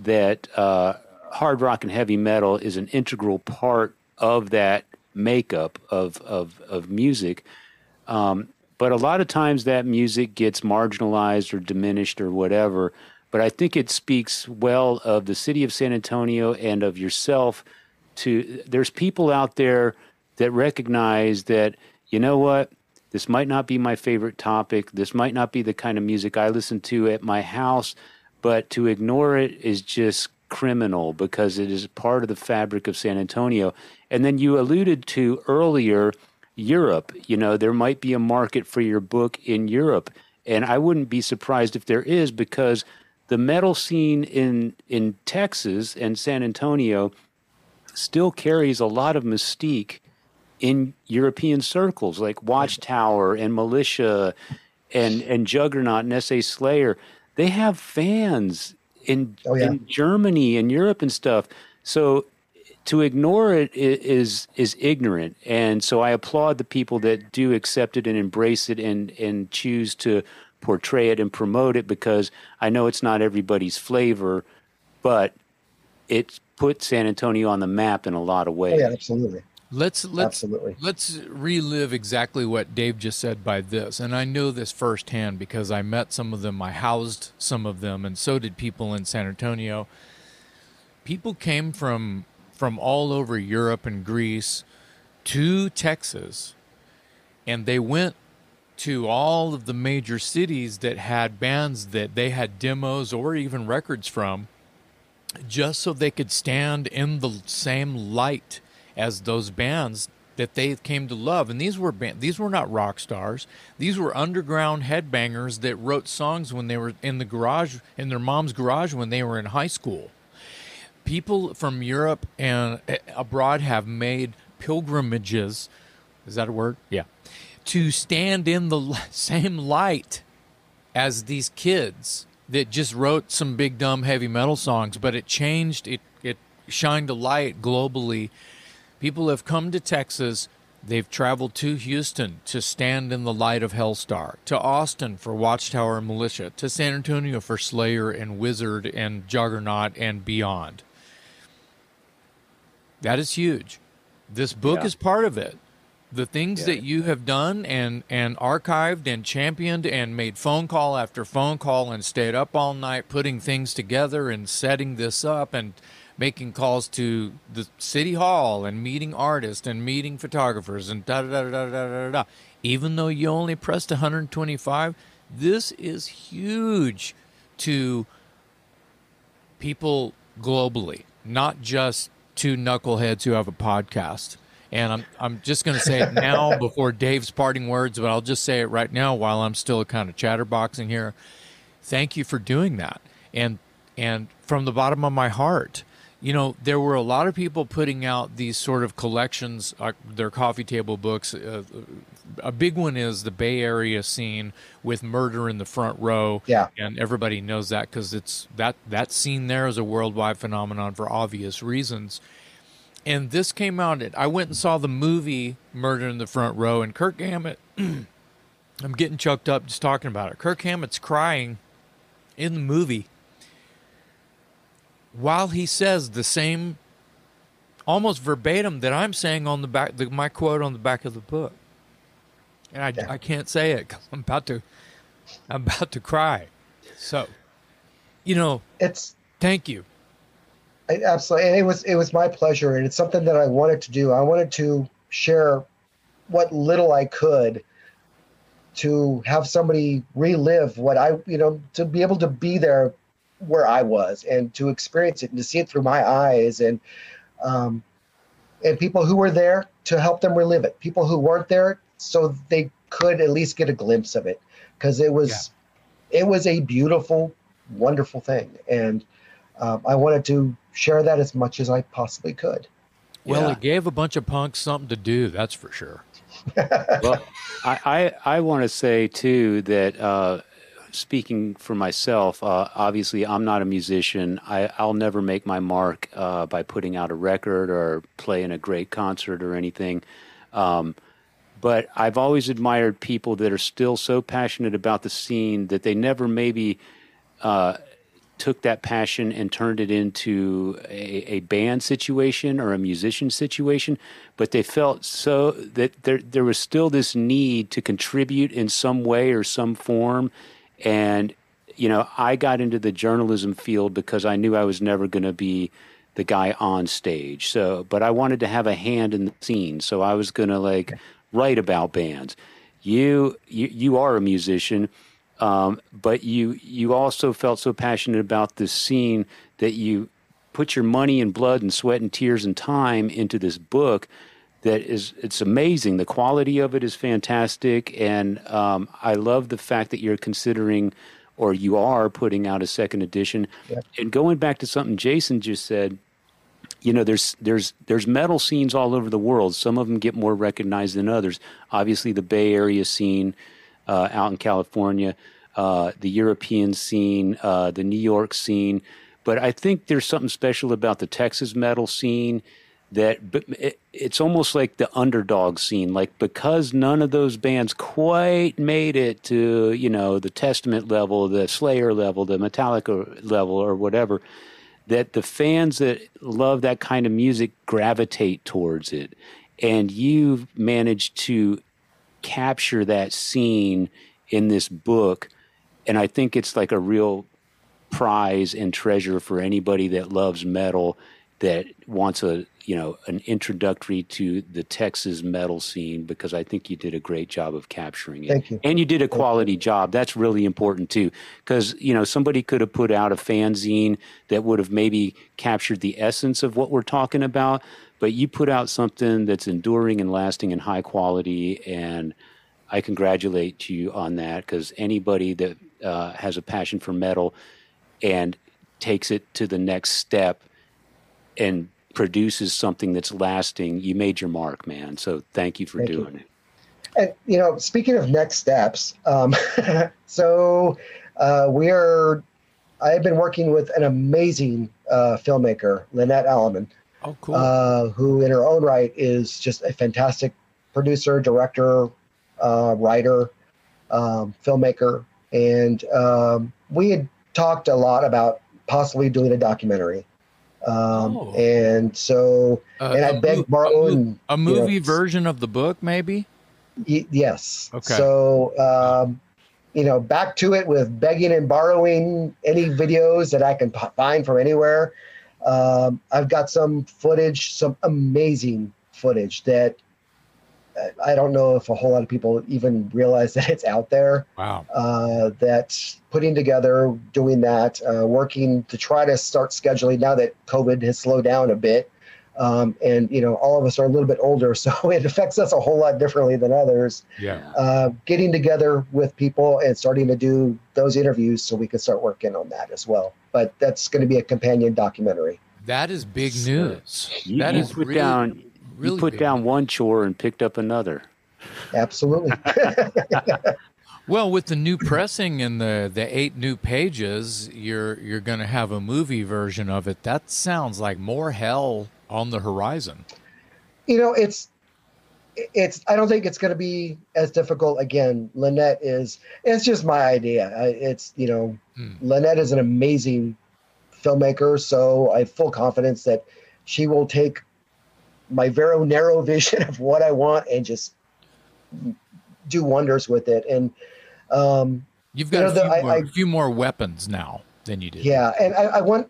that uh, hard rock and heavy metal is an integral part of that makeup of of, of music. Um, but a lot of times that music gets marginalized or diminished or whatever. But I think it speaks well of the city of San Antonio and of yourself. To there's people out there that recognize that, you know what, this might not be my favorite topic. This might not be the kind of music I listen to at my house, but to ignore it is just criminal because it is part of the fabric of San Antonio. And then you alluded to earlier Europe. You know, there might be a market for your book in Europe. And I wouldn't be surprised if there is, because the metal scene in in Texas and San Antonio still carries a lot of mystique in European circles, like Watchtower and Militia and, and Juggernaut and S A Slayer. They have fans in, oh, yeah. in Germany and Europe and stuff. So to ignore it is is ignorant. And so I applaud the people that do accept it and embrace it and, and choose to portray it and promote it, because I know it's not everybody's flavor, but it's put San Antonio on the map in a lot of ways. Oh, yeah, absolutely. Let's let's absolutely. let's relive exactly what Dave just said by this. And I know this firsthand because I met some of them, I housed some of them, and so did people in San Antonio. People came from from all over Europe and Greece to Texas, and they went to all of the major cities that had bands that they had demos or even records from, just so they could stand in the same light as those bands that they came to love. And these were band- these were not rock stars. These were underground headbangers that wrote songs when they were in the garage, in their mom's garage when they were in high school. People from Europe and abroad have made pilgrimages, is that a word? Yeah. To stand in the same light as these kids that just wrote some big, dumb, heavy metal songs, but it changed, it it shined a light globally. People have come to Texas, they've traveled to Houston to stand in the light of Hellstar, to Austin for Watchtower and Militia, to San Antonio for Slayer and Wizard and Juggernaut and beyond. That is huge. This book yeah. is part of it. The things yeah. that you have done and, and archived and championed and made phone call after phone call and stayed up all night putting things together and setting this up and making calls to the city hall and meeting artists and meeting photographers and da da da da da da da. Even though you only pressed one hundred twenty-five, this is huge to people globally, not just two knuckleheads who have a podcast. And I'm I'm just going to say it now before Dave's parting words, but I'll just say it right now while I'm still kind of chatterboxing here. Thank you for doing that. And and from the bottom of my heart, you know, there were a lot of people putting out these sort of collections, uh, their coffee table books. Uh, a big one is the Bay Area scene with Murder in the Front Row. Yeah. And everybody knows that because it's that, that scene there is a worldwide phenomenon for obvious reasons. And this came out, at, I went and saw the movie Murder in the Front Row, and Kirk Hammett, I'm getting choked up just talking about it. Kirk Hammett's crying in the movie while he says the same, almost verbatim, that I'm saying on the back, the, my quote on the back of the book. And I, yeah. I can't say it because I'm about to, I'm about to cry. So, you know, it's thank you. I, absolutely, and it was it was my pleasure, and it's something that I wanted to do. I wanted to share what little I could to have somebody relive what I, you know, to be able to be there where I was and to experience it and to see it through my eyes, and um, and people who were there to help them relive it, people who weren't there so they could at least get a glimpse of it. because it was yeah. it was a beautiful, wonderful thing, and um, I wanted to share that as much as I possibly could. Well, yeah. It gave a bunch of punks something to do, that's for sure. Well, I, I, I want to say, too, that uh, speaking for myself, uh, obviously I'm not a musician. I, I'll never make my mark uh, by putting out a record or playing a great concert or anything. Um, but I've always admired people that are still so passionate about the scene that they never maybe uh, took that passion and turned it into a, a band situation or a musician situation, but they felt so that there there was still this need to contribute in some way or some form. And, you know, I got into the journalism field because I knew I was never going to be the guy on stage. So, but I wanted to have a hand in the scene. So I was going to like write about bands. You, you, you are a musician. Um, but you, you also felt so passionate about this scene that you put your money and blood and sweat and tears and time into this book that is, it's amazing. The quality of it is fantastic. And um, I love the fact that you're considering or you are putting out a second edition. Yeah. And going back to something Jason just said, you know, there's there's there's metal scenes all over the world. Some of them get more recognized than others. Obviously, the Bay Area scene Uh, out in California, uh, the European scene, uh, the New York scene. But I think there's something special about the Texas metal scene that but it, it's almost like the underdog scene. Like, because none of those bands quite made it to, you know, the Testament level, the Slayer level, the Metallica level or whatever, that the fans that love that kind of music gravitate towards it. And you've managed to capture that scene in this book, and I think it's like a real prize and treasure for anybody that loves metal, that wants a you know an introductory to the Texas metal scene, because I think you did a great job of capturing it. Thank you. And you did a quality job. That's really important too, because you know somebody could have put out a fanzine that would have maybe captured the essence of what we're talking about. But you put out something that's enduring and lasting and high quality, and I congratulate you on that, because anybody that uh, has a passion for metal and takes it to the next step and produces something that's lasting, you made your mark, man. So thank you for thank doing you. it. And, you know, speaking of next steps, um, so uh, we are, I've been working with an amazing uh, filmmaker, Lynette Alleman. Oh, cool. Uh, who in her own right is just a fantastic producer, director, uh, writer, um, filmmaker. And um, we had talked a lot about possibly doing a documentary. Um, oh. And so, uh, and I begged Marlon. A, a movie you know, version of the book, maybe? Y- yes. Okay. So, um, you know, back to it with begging and borrowing any videos that I can p- find from anywhere. Um, I've got some footage, some amazing footage that I don't know if a whole lot of people even realize that it's out there. Wow. Uh, that's putting together, doing that, uh, working to try to start scheduling now that COVID has slowed down a bit. Um, and, you know, all of us are a little bit older, so it affects us a whole lot differently than others. Yeah. Uh, getting together with people and starting to do those interviews so we can start working on that as well. But that's going to be a companion documentary. That is big news. You, that you is put really, down, really you put down news. One chore and picked up another. Absolutely. Well, with the new pressing and the, the eight new pages, you're you're going to have a movie version of it. That sounds like more hell on the horizon. You know, it's it's I don't think it's going to be as difficult. Again, Lynette is it's just my idea. It's, you know, hmm. Lynette is an amazing filmmaker, so I have full confidence that she will take my very narrow vision of what I want and just do wonders with it. And um you've got you know, a, few the, more, I, I, a few more weapons now than you did. Yeah, and I, I want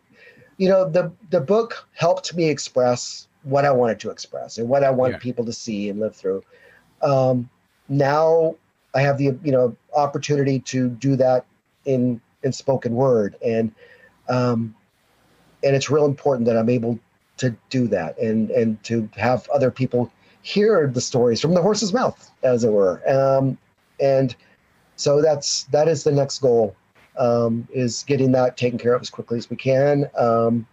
You know, the, the book helped me express what I wanted to express and what I want yeah. people to see and live through. Um, now I have the, you know, opportunity to do that in, in spoken word. And, um, and it's real important that I'm able to do that and, and to have other people hear the stories from the horse's mouth, as it were. Um, and So that's that is the next goal, um, is getting that taken care of as quickly as we can, um,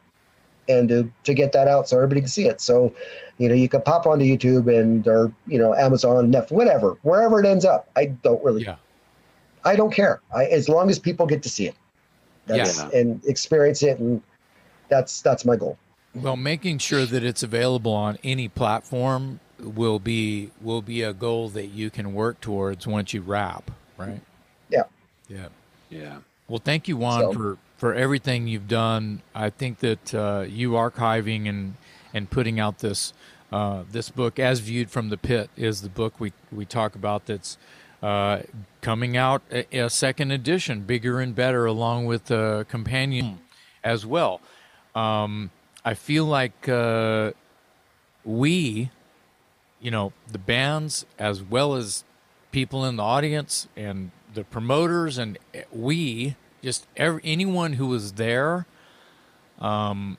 and to, to get that out so everybody can see it. So, you know, you can pop onto YouTube and or, you know, Amazon, Netflix, whatever, wherever it ends up. I don't really, yeah. I don't care. I, as long as people get to see it that's, yeah. and experience it. And that's, that's my goal. Well, making sure that it's available on any platform will be, will be a goal that you can work towards once you wrap. Right. Yeah. Yeah. Yeah. Well, thank you, Juan, so. for, for everything you've done. I think that uh, you archiving and, and putting out this, uh, this book, As Viewed from the Pit, is the book we, we talk about that's uh, coming out a, a second edition, bigger and better, along with the companion as well. Um, I feel like uh, we, you know, the bands, as well as people in the audience and the promoters, and we, just every, anyone who was there, um,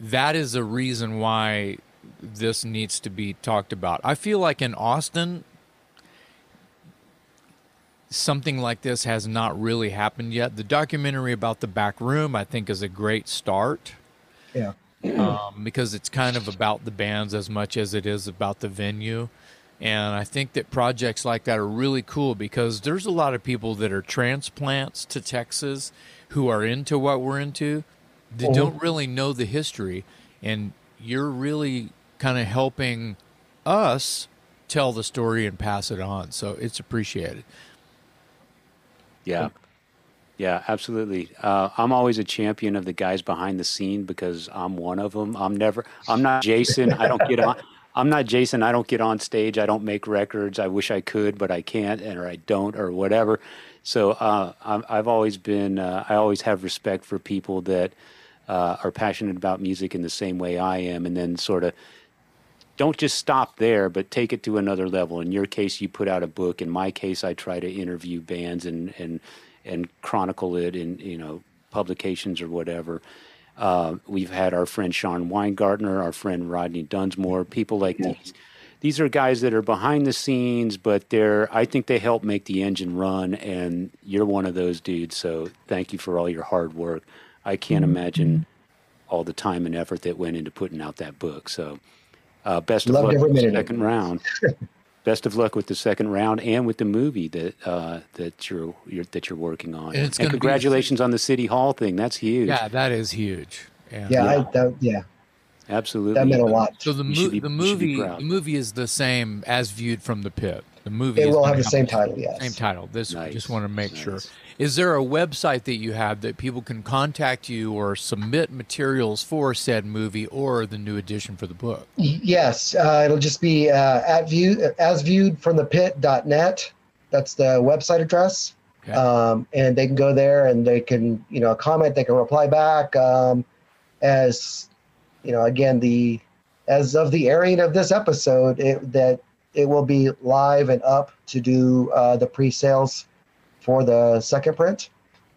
that is a reason why this needs to be talked about. I feel like in Austin, something like this has not really happened yet. The documentary about the back room, I think, is a great start. Yeah. Um, because it's kind of about the bands as much as it is about the venue. And I think that projects like that are really cool, because there's a lot of people that are transplants to Texas who are into what we're into. They mm-hmm. don't really know the history. And you're really kind of helping us tell the story and pass it on. So it's appreciated. Yeah. Yeah, absolutely. Uh, I'm always a champion of the guys behind the scene, because I'm one of them. I'm never, I'm not Jason. I don't get on. I'm not Jason. I don't get on stage. I don't make records. I wish I could, but I can't, and or I don't, or whatever. So uh, I'm, I've always been, uh, I always have respect for people that uh, are passionate about music in the same way I am, and then sort of don't just stop there, but take it to another level. In your case, you put out a book. In my case, I try to interview bands and and, and chronicle it in, you know, publications or whatever. Uh, we've had our friend Sean Weingartner, our friend Rodney Dunsmore, people like yeah. these. These are guys that are behind the scenes, but they're, I think they help make the engine run, and you're one of those dudes. So thank you for all your hard work. I can't mm-hmm. imagine all the time and effort that went into putting out that book. So uh, best of Loved luck with the second round. Best of luck with the second round and with the movie that uh, that you're, you're that you're working on. And, it's and congratulations on the City Hall thing. That's huge. Yeah, that is huge. Yeah, yeah, yeah. I, that, yeah. absolutely. That meant a lot. So the, mo- be, the movie, the movie is the same As Viewed from the Pit. The movie. It will have the same title. Yes, same title. This nice. Just want to make nice. sure. Is there a website that you have that people can contact you or submit materials for said movie or the new edition for the book? Yes, uh, it'll just be uh, at view as viewed from the pit dot net. That's the website address, okay. um, and they can go there and they can, you know, comment. They can reply back um, as, you know, again the as of the airing of this episode it, that. It will be live and up to do uh, the pre-sales for the second print.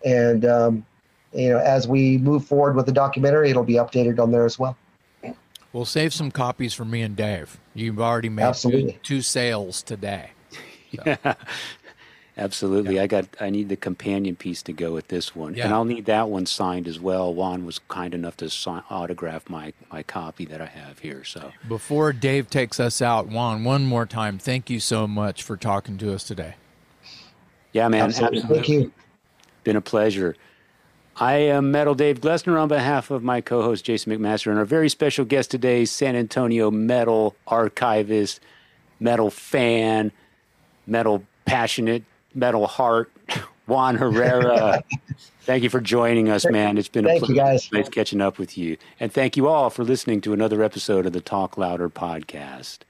And, um, you know, as we move forward with the documentary, it'll be updated on there as well. We'll save some copies for me and Dave. You've already made absolutely. two, two sales today. So. Yeah, absolutely. Yeah. I got, I need the companion piece to go with this one. Yeah. And I'll need that one signed as well. Juan was kind enough to sign, autograph my, my copy that I have here. So before Dave takes us out, Juan, one more time, thank you so much for talking to us today. Yeah, man. Absolutely. Absolutely. Thank you. Been a pleasure. I am Metal Dave Glessner on behalf of my co-host Jason McMaster and our very special guest today, San Antonio metal archivist, metal fan, metal passionate, metal heart, Juan Herrera. Thank you for joining us, man. It's been a thank pleasure nice catching up with you. And thank you all for listening to another episode of the Talk Louder Podcast.